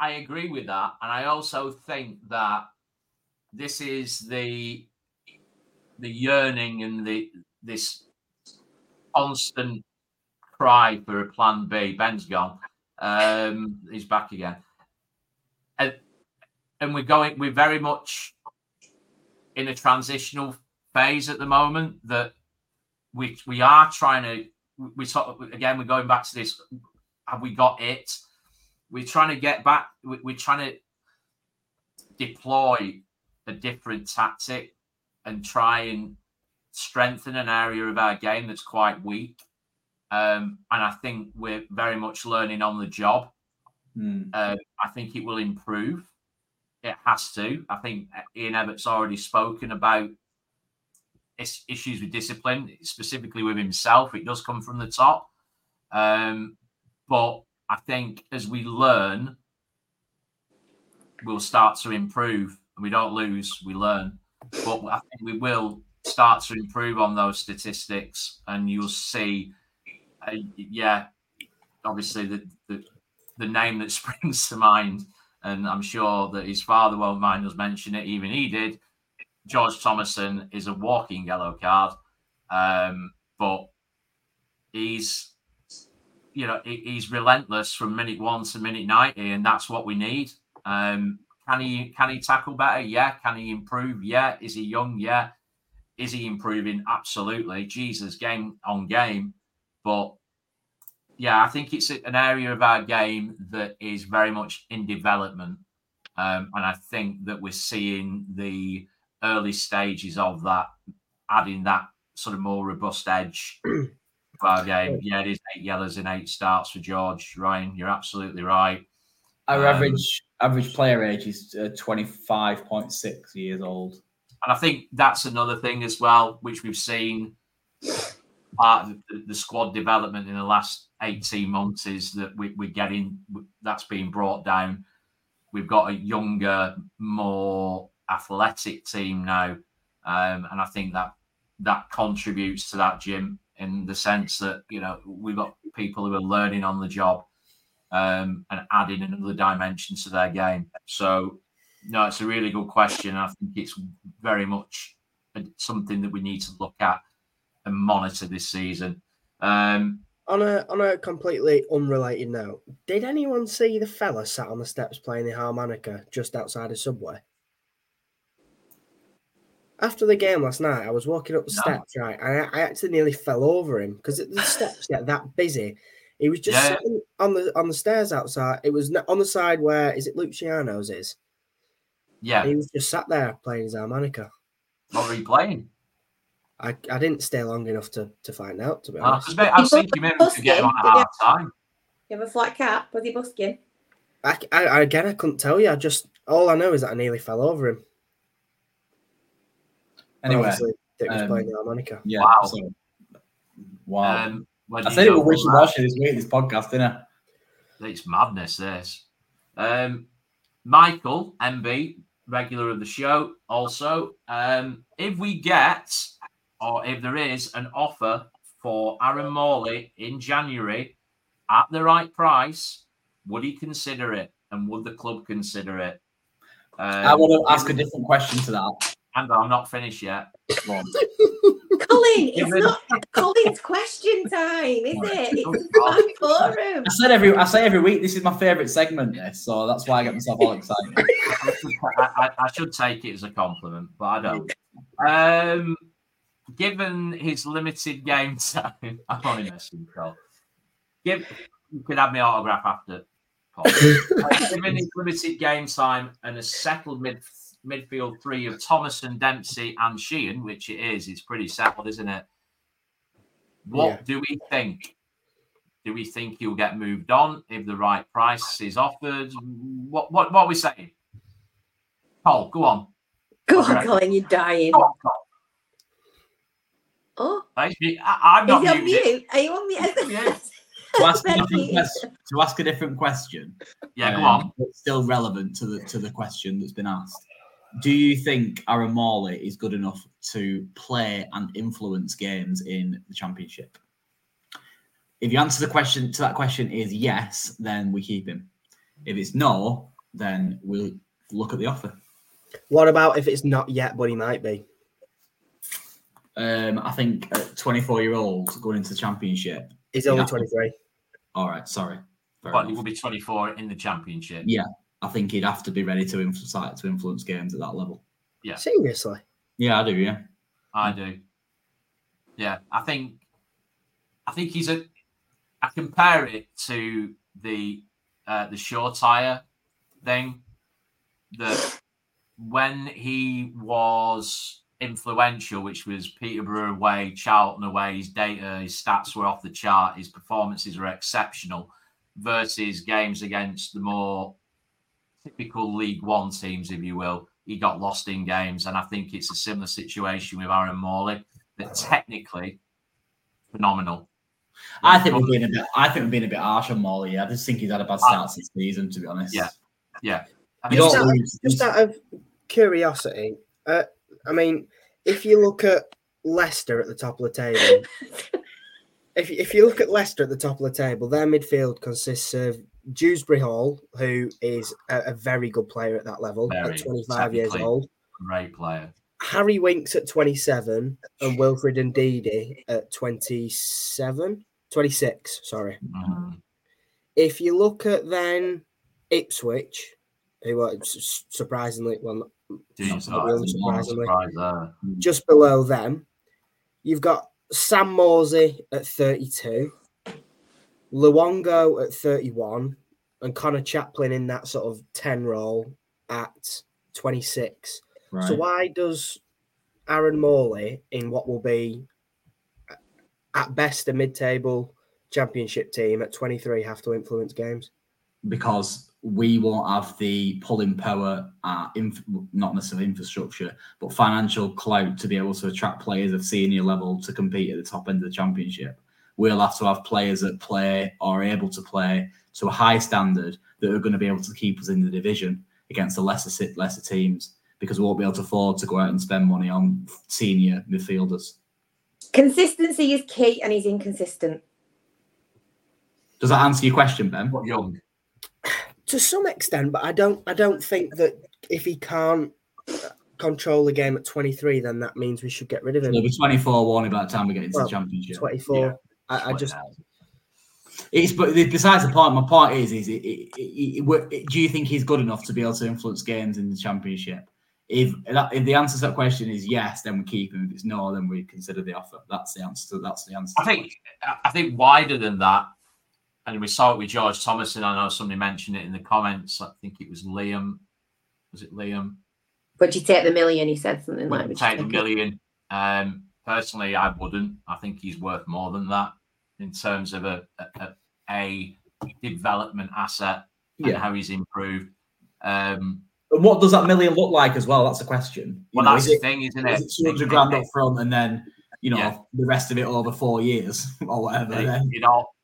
I agree with that, and I also think that this is the yearning and this constant cry for a plan B. Ben's gone. He's back again. And we're very much in a transitional phase at the moment that we are trying to, we're going back to this. Have we got it? We're trying to get back. We're trying to deploy a different tactic and try and strengthen an area of our game that's quite weak. And I think we're very much learning on the job. I think it will improve. It has to. I think Ian Everett's already spoken about issues with discipline, specifically with himself. It does come from the top. But I think as we learn, we'll start to improve. And we don't lose, we learn. But I think we will start to improve on those statistics. And you'll see, obviously the name that springs to mind, and I'm sure that his father won't mind us mentioning it, even he did. George Thomason is a walking yellow card, but he's relentless from minute 1 to minute 90, and that's what we need. Can he tackle better? Yeah. Can he improve? Yeah. Is he young? Yeah. Is he improving? Absolutely. Jesus, game on game. But yeah, I think it's an area of our game that is very much in development. And I think that we're seeing the early stages of that, adding that sort of more robust edge to our game. Yeah, it is 8 yellows and 8 starts for George. Ryan, you're absolutely right. Our average player age is 25.6 years old. And I think that's another thing as well, which we've seen part of the squad development in the last 18 months is that we're getting, that's being brought down. We've got a younger, more athletic team now. And I think that contributes to that, Jim, in the sense that, we've got people who are learning on the job. And adding another dimension to their game. So, no, it's a really good question. I think it's very much something that we need to look at and monitor this season. On a completely unrelated note, did anyone see the fella sat on the steps playing the harmonica just outside of Subway? After the game last night, I was walking up the steps, right, and I actually nearly fell over him because the steps get that busy. He was just sitting on the stairs outside. It was on the side where, is it Luciano's is? Yeah. He was just sat there playing his harmonica. Not replaying. I didn't stay long enough to find out, to be honest. I was thinking maybe we could get him on at half time. You have a flat cap? Was he busking? I couldn't tell you. All I know is that I nearly fell over him. Anyway. Obviously, Dick was playing the harmonica. Yeah, wow. So, wow. I said it was wishy-washy this week, this podcast, didn't I? It's madness, this. Michael, MB, regular of the show, also. If we get, or if there is, an offer for Aaron Morley in January at the right price, would he consider it? And would the club consider it? I want to ask a different question to that. And I'm not finished yet. Colin, it's not Colin's question time, is it? It's my forum. I say every week this is my favourite segment, so that's why I get myself all excited. I should take it as a compliment, but I don't. Given his limited game time, I'm only messing with Col. You can have my autograph after, Paul. Given his limited game time and a settled midfield three of Thomason, Dempsey and Sheehan, which it is, it's pretty settled, isn't it? Do we think? Do we think he'll get moved on if the right price is offered? What are we saying? Paul, go on. Go on, Colin, you're dying. Go on, Colin. Oh. I'm not muted. Mute? Are you on mute? To ask a different question. Yeah, go on. It's still relevant to the question that's been asked. Do you think Aaron Morley is good enough to play and influence games in the Championship? If you answer the question to that question is yes, then we keep him. If it's no, then we'll look at the offer. What about if it's not yet, but he might be? I think a 24-year-old going into the Championship. He's only 23. All right, sorry. But he will be 24 in the Championship. Yeah, I think he'd have to be ready to influence games at that level. Yeah. Seriously? Yeah, I do, yeah. I do. Yeah, I think he's a... I compare it to the Shortire thing, that when he was influential, which was Peterborough away, Charlton away, his data, his stats were off the chart, his performances were exceptional, versus games against the more typical League One teams, if you will. He got lost in games, and I think it's a similar situation with Aaron Morley. That technically phenomenal. I think we've been a bit harsh on Morley. I just think he's had a bad start this season, to be honest. Yeah. I mean, just out of curiosity. I mean, if you look at Leicester at the top of the table, if you look at Leicester at the top of the table, their midfield consists of Dewsbury Hall, who is a very good player at that level, at 25 years old. Great player. Harry Winks at 27 and Wilfred Ndidi at 26, sorry. Mm-hmm. If you look at then Ipswich, who are surprisingly... well. Just below them, you've got Sam Morsey at 32, Luongo at 31, and Connor Chaplin in that sort of 10 role at 26. Right. So why does Aaron Morley, in what will be at best a mid-table Championship team at 23, have to influence games? Because we won't have the pulling power, not necessarily infrastructure, but financial clout to be able to attract players of senior level to compete at the top end of the Championship. We'll have to have players that play or are able to play to a high standard that are going to be able to keep us in the division against the lesser teams, because we won't be able to afford to go out and spend money on senior midfielders. Consistency is key, and he's inconsistent. Does that answer your question, Ben? What, Young? To some extent, but I don't think that if he can't control the game at 23, then that means we should get rid of him. It'll be 24 warning by the time we get into the Championship. 24. Yeah. I just... It's, but besides the point, my point is, do you think he's good enough to be able to influence games in the Championship? If the answer to that question is yes, then we keep him. If it's no, then we consider the offer. That's the answer. I think wider than that, and we saw it with George Thomason. I know somebody mentioned it in the comments. I think it was Liam. Was it Liam? Would you take the million? He said something like, would you take the million? Personally, I wouldn't. I think he's worth more than that in terms of a development asset and how he's improved. And what does that million look like as well? That's the question. Well, that's the thing, isn't it? Is it 200 grand up front and then, you know, the rest of it over 4 years or whatever?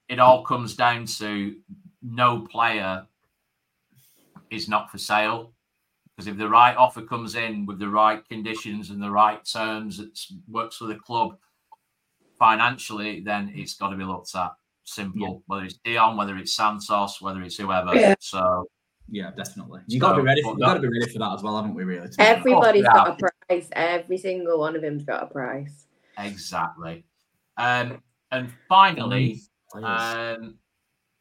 It all comes down to no player is not for sale. Because if the right offer comes in with the right conditions and the right terms that works for the club financially, then it's got to be looked at. Simple. Yeah. Whether it's Dion, whether it's Santos, whether it's whoever. Yeah. So, yeah, definitely. You've got to be ready for that as well, haven't we, really? Everybody's got a price. Every single one of them's got a price. Exactly. And finally,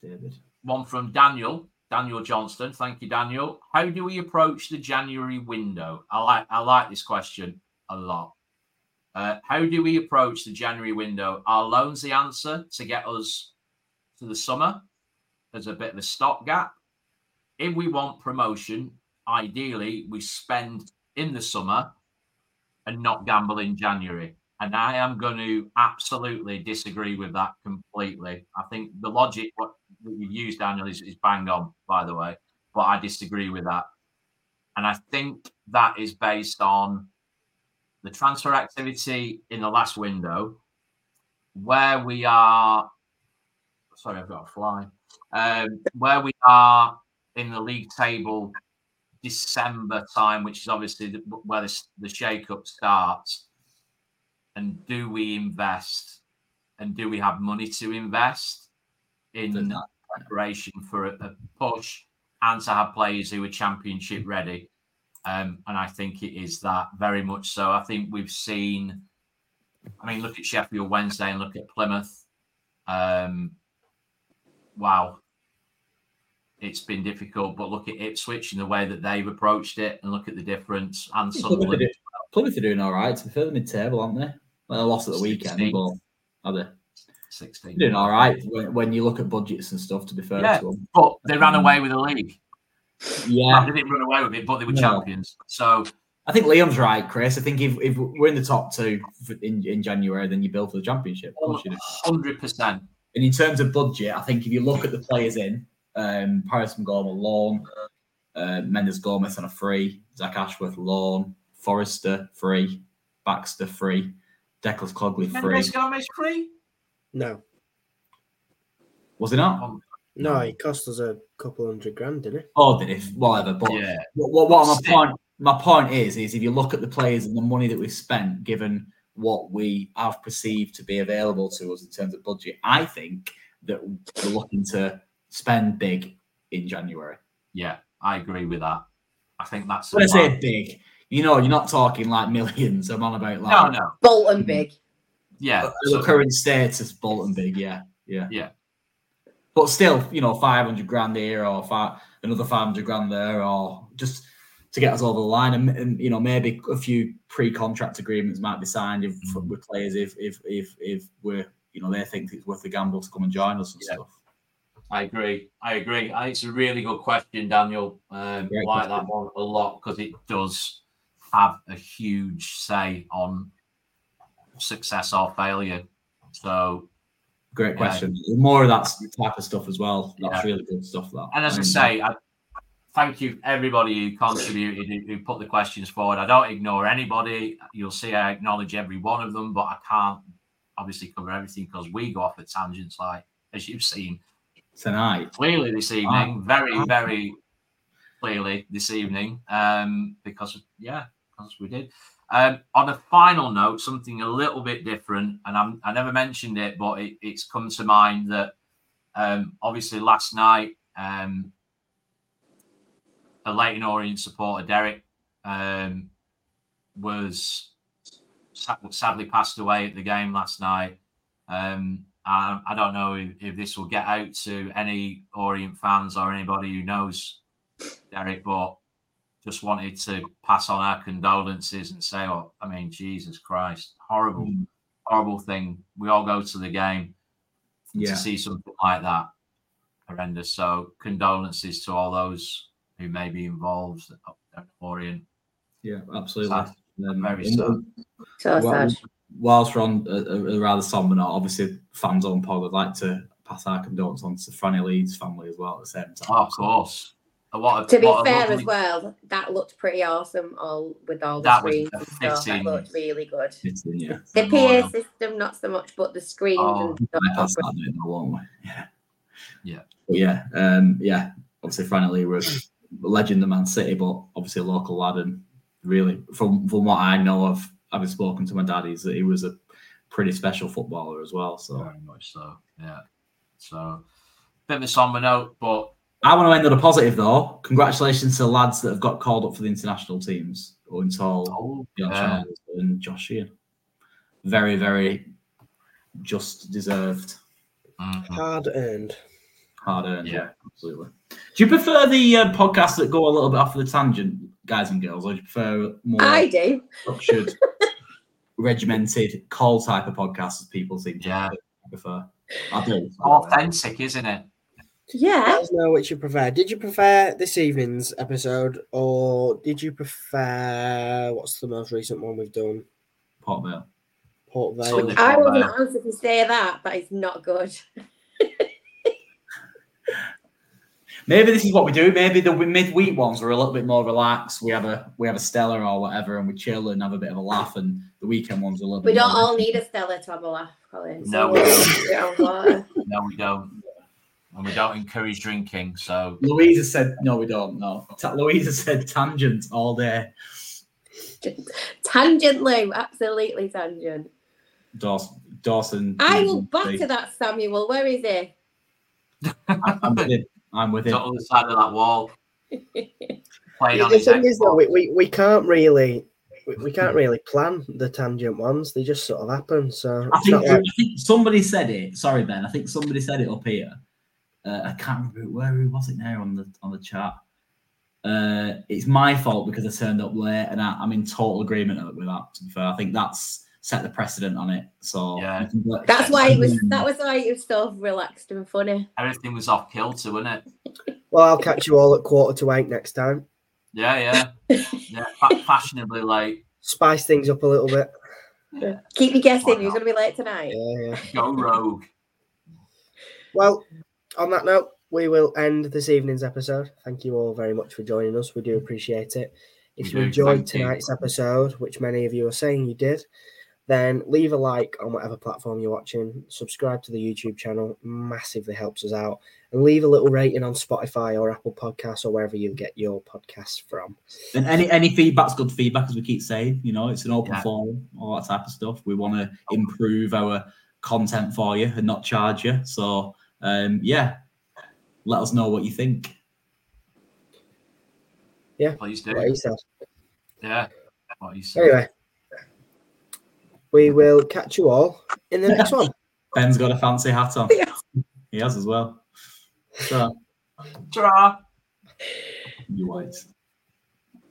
David. One from Daniel Johnston. Thank you, Daniel. How do we approach the January window? I like this question a lot. How do we approach the January window? Are loans the answer to get us to the summer as a bit of a stopgap? If we want promotion, ideally we spend in the summer and not gamble in January. And I am going to absolutely disagree with that completely. I think the logic what you've used, Daniel, is bang on, by the way. But I disagree with that. And I think that is based on the transfer activity in the last window, where we are... Sorry, I've got a fly. Where we are in the league table December time, which is obviously where the shake-up starts. And do we invest? And do we have money to invest in preparation for a push and to have players who are championship ready? And I think it is that very much so. I think we've seen, I mean, look at Sheffield Wednesday and look at Plymouth. Wow. It's been difficult, but look at Ipswich and the way that they've approached it and look at the difference. And suddenly, Plymouth are doing all right. They're further mid-table, aren't they? Well, they lost at the weekend, but are they? 16. They're doing all right when you look at budgets and stuff, to be fair to them. But they ran away with the league. Yeah. They didn't run away with it, but they were champions. So I think Liam's right, Chris. I think if we're in the top two in January, then you build for the championship. 100%. And in terms of budget, I think if you look at the players in, Paris Ngoma loan, Mendes Gomez on a free, Zach Ashworth loan, Forrester free, Baxter free, Declan Clogley free. Mendes Gomez free? No. Was he not? No, he cost us a couple £100,000, didn't he? Oh, did he? Whatever. But what my point is if you look at the players and the money that we've spent, given what we have perceived to be available to us in terms of budget, I think that we're looking to spend big in January. Yeah, I agree with that. I think that's... When I say big, you know, you're not talking like millions. I'm on about like... No. Bolton big. Yeah. The current status, Bolton big, yeah. But still, you know, £500,000 here or another £500,000 there, or just to get us over the line. And you know, maybe a few pre-contract agreements might be signed with players if we're, you know, they think it's worth the gamble to come and join us and stuff. I agree. It's a really good question, Daniel. I like that one a lot because it does have a huge say on success or failure. So... Great question. More of that type of stuff as well. That's really good stuff. That. And as I say, I thank you everybody who contributed, who put the questions forward. I don't ignore anybody. You'll see I acknowledge every one of them, but I can't obviously cover everything because we go off at tangents, like as you've seen tonight. Clearly this evening, very, very clearly this evening, because we did. On a final note, something a little bit different, and I never mentioned it, but it's come to mind that obviously last night a Leyton Orient supporter, Derek, was sadly passed away at the game last night. I don't know if this will get out to any Orient fans or anybody who knows Derek, but just wanted to pass on our condolences and say, Jesus Christ, horrible thing. We all go to the game to see something like that, horrendous. So condolences to all those who may be involved at Orient. Yeah, absolutely. Sad. Very sad. So sad. Whilst we're on a rather somber note, obviously, Fans on Pod would like to pass our condolences on to Franny Leeds' family as well at the same time. Oh, of course. To be fair, as well, that looked pretty awesome. That looked really good. Fitting, yeah. The PA system, not so much, but the screens and stuff. That's not doing a long way. Yeah, yeah, but yeah. Obviously, Franny Lee was a legend of Man City, but obviously a local lad, and really, from what I know of, having spoken to my dad, is that he was a pretty special footballer as well. So very much so. Yeah. So bit of a somber note, but. I want to end on a positive, though. Congratulations to the lads that have got called up for the international teams. Owen Tall, and Josh Sheehan. Very, very just deserved. Hard earned, yeah, absolutely. Do you prefer the podcasts that go a little bit off of the tangent, guys and girls, or do you prefer more structured, regimented, call type of podcasts as people seem to prefer? I do. Authentic, isn't it? Yeah. Let us know which you prefer. Did you prefer this evening's episode, or did you prefer what's the most recent one we've done? Port Vale. I wasn't answer to say that, but it's not good. Maybe this is what we do. Maybe the midweek ones are a little bit more relaxed. We have a Stella or whatever, and we chill and have a bit of a laugh. And the weekend ones are a little. We don't all need a Stella to have a laugh, Colin. No, we don't. And we don't encourage drinking, so... Louisa said, no, we don't, no. Louisa said tangent all day. Tangent, Lou. Absolutely tangent. Dawson. I will batter that, Samuel. Where is he? I'm with him. He's on the other side of that wall. The thing is, though, we can't really... We can't really plan the tangent ones. They just sort of happen, so... I think somebody said it. Sorry, Ben. I think somebody said it up here. I can't remember who was it now on the chat. It's my fault because I turned up late, and I'm in total agreement with that. To be fair, I think that's set the precedent on it. So yeah. That was why it was so relaxed and funny. Everything was off kilter, wasn't it? Well, I'll catch you all at 7:45 next time. Yeah. Fashionably late. Spice things up a little bit. Yeah. Keep me guessing. Who's gonna be late tonight? Yeah. Go rogue. Well. On that note, we will end this evening's episode. Thank you all very much for joining us. We do appreciate it. If you enjoyed tonight's episode, which many of you are saying you did, then leave a like on whatever platform you're watching. Subscribe to the YouTube channel. Massively helps us out. And leave a little rating on Spotify or Apple Podcasts or wherever you get your podcasts from. And any feedback's good feedback, as we keep saying. You know, it's an open forum, all that type of stuff. We want to improve our content for you and not charge you. So... let us know what you think. Yeah, please do. What he said. Yeah, what he said. Anyway, we will catch you all in the next one. Ben's got a fancy hat on. Yeah. He has as well. Ta-ra. You whites.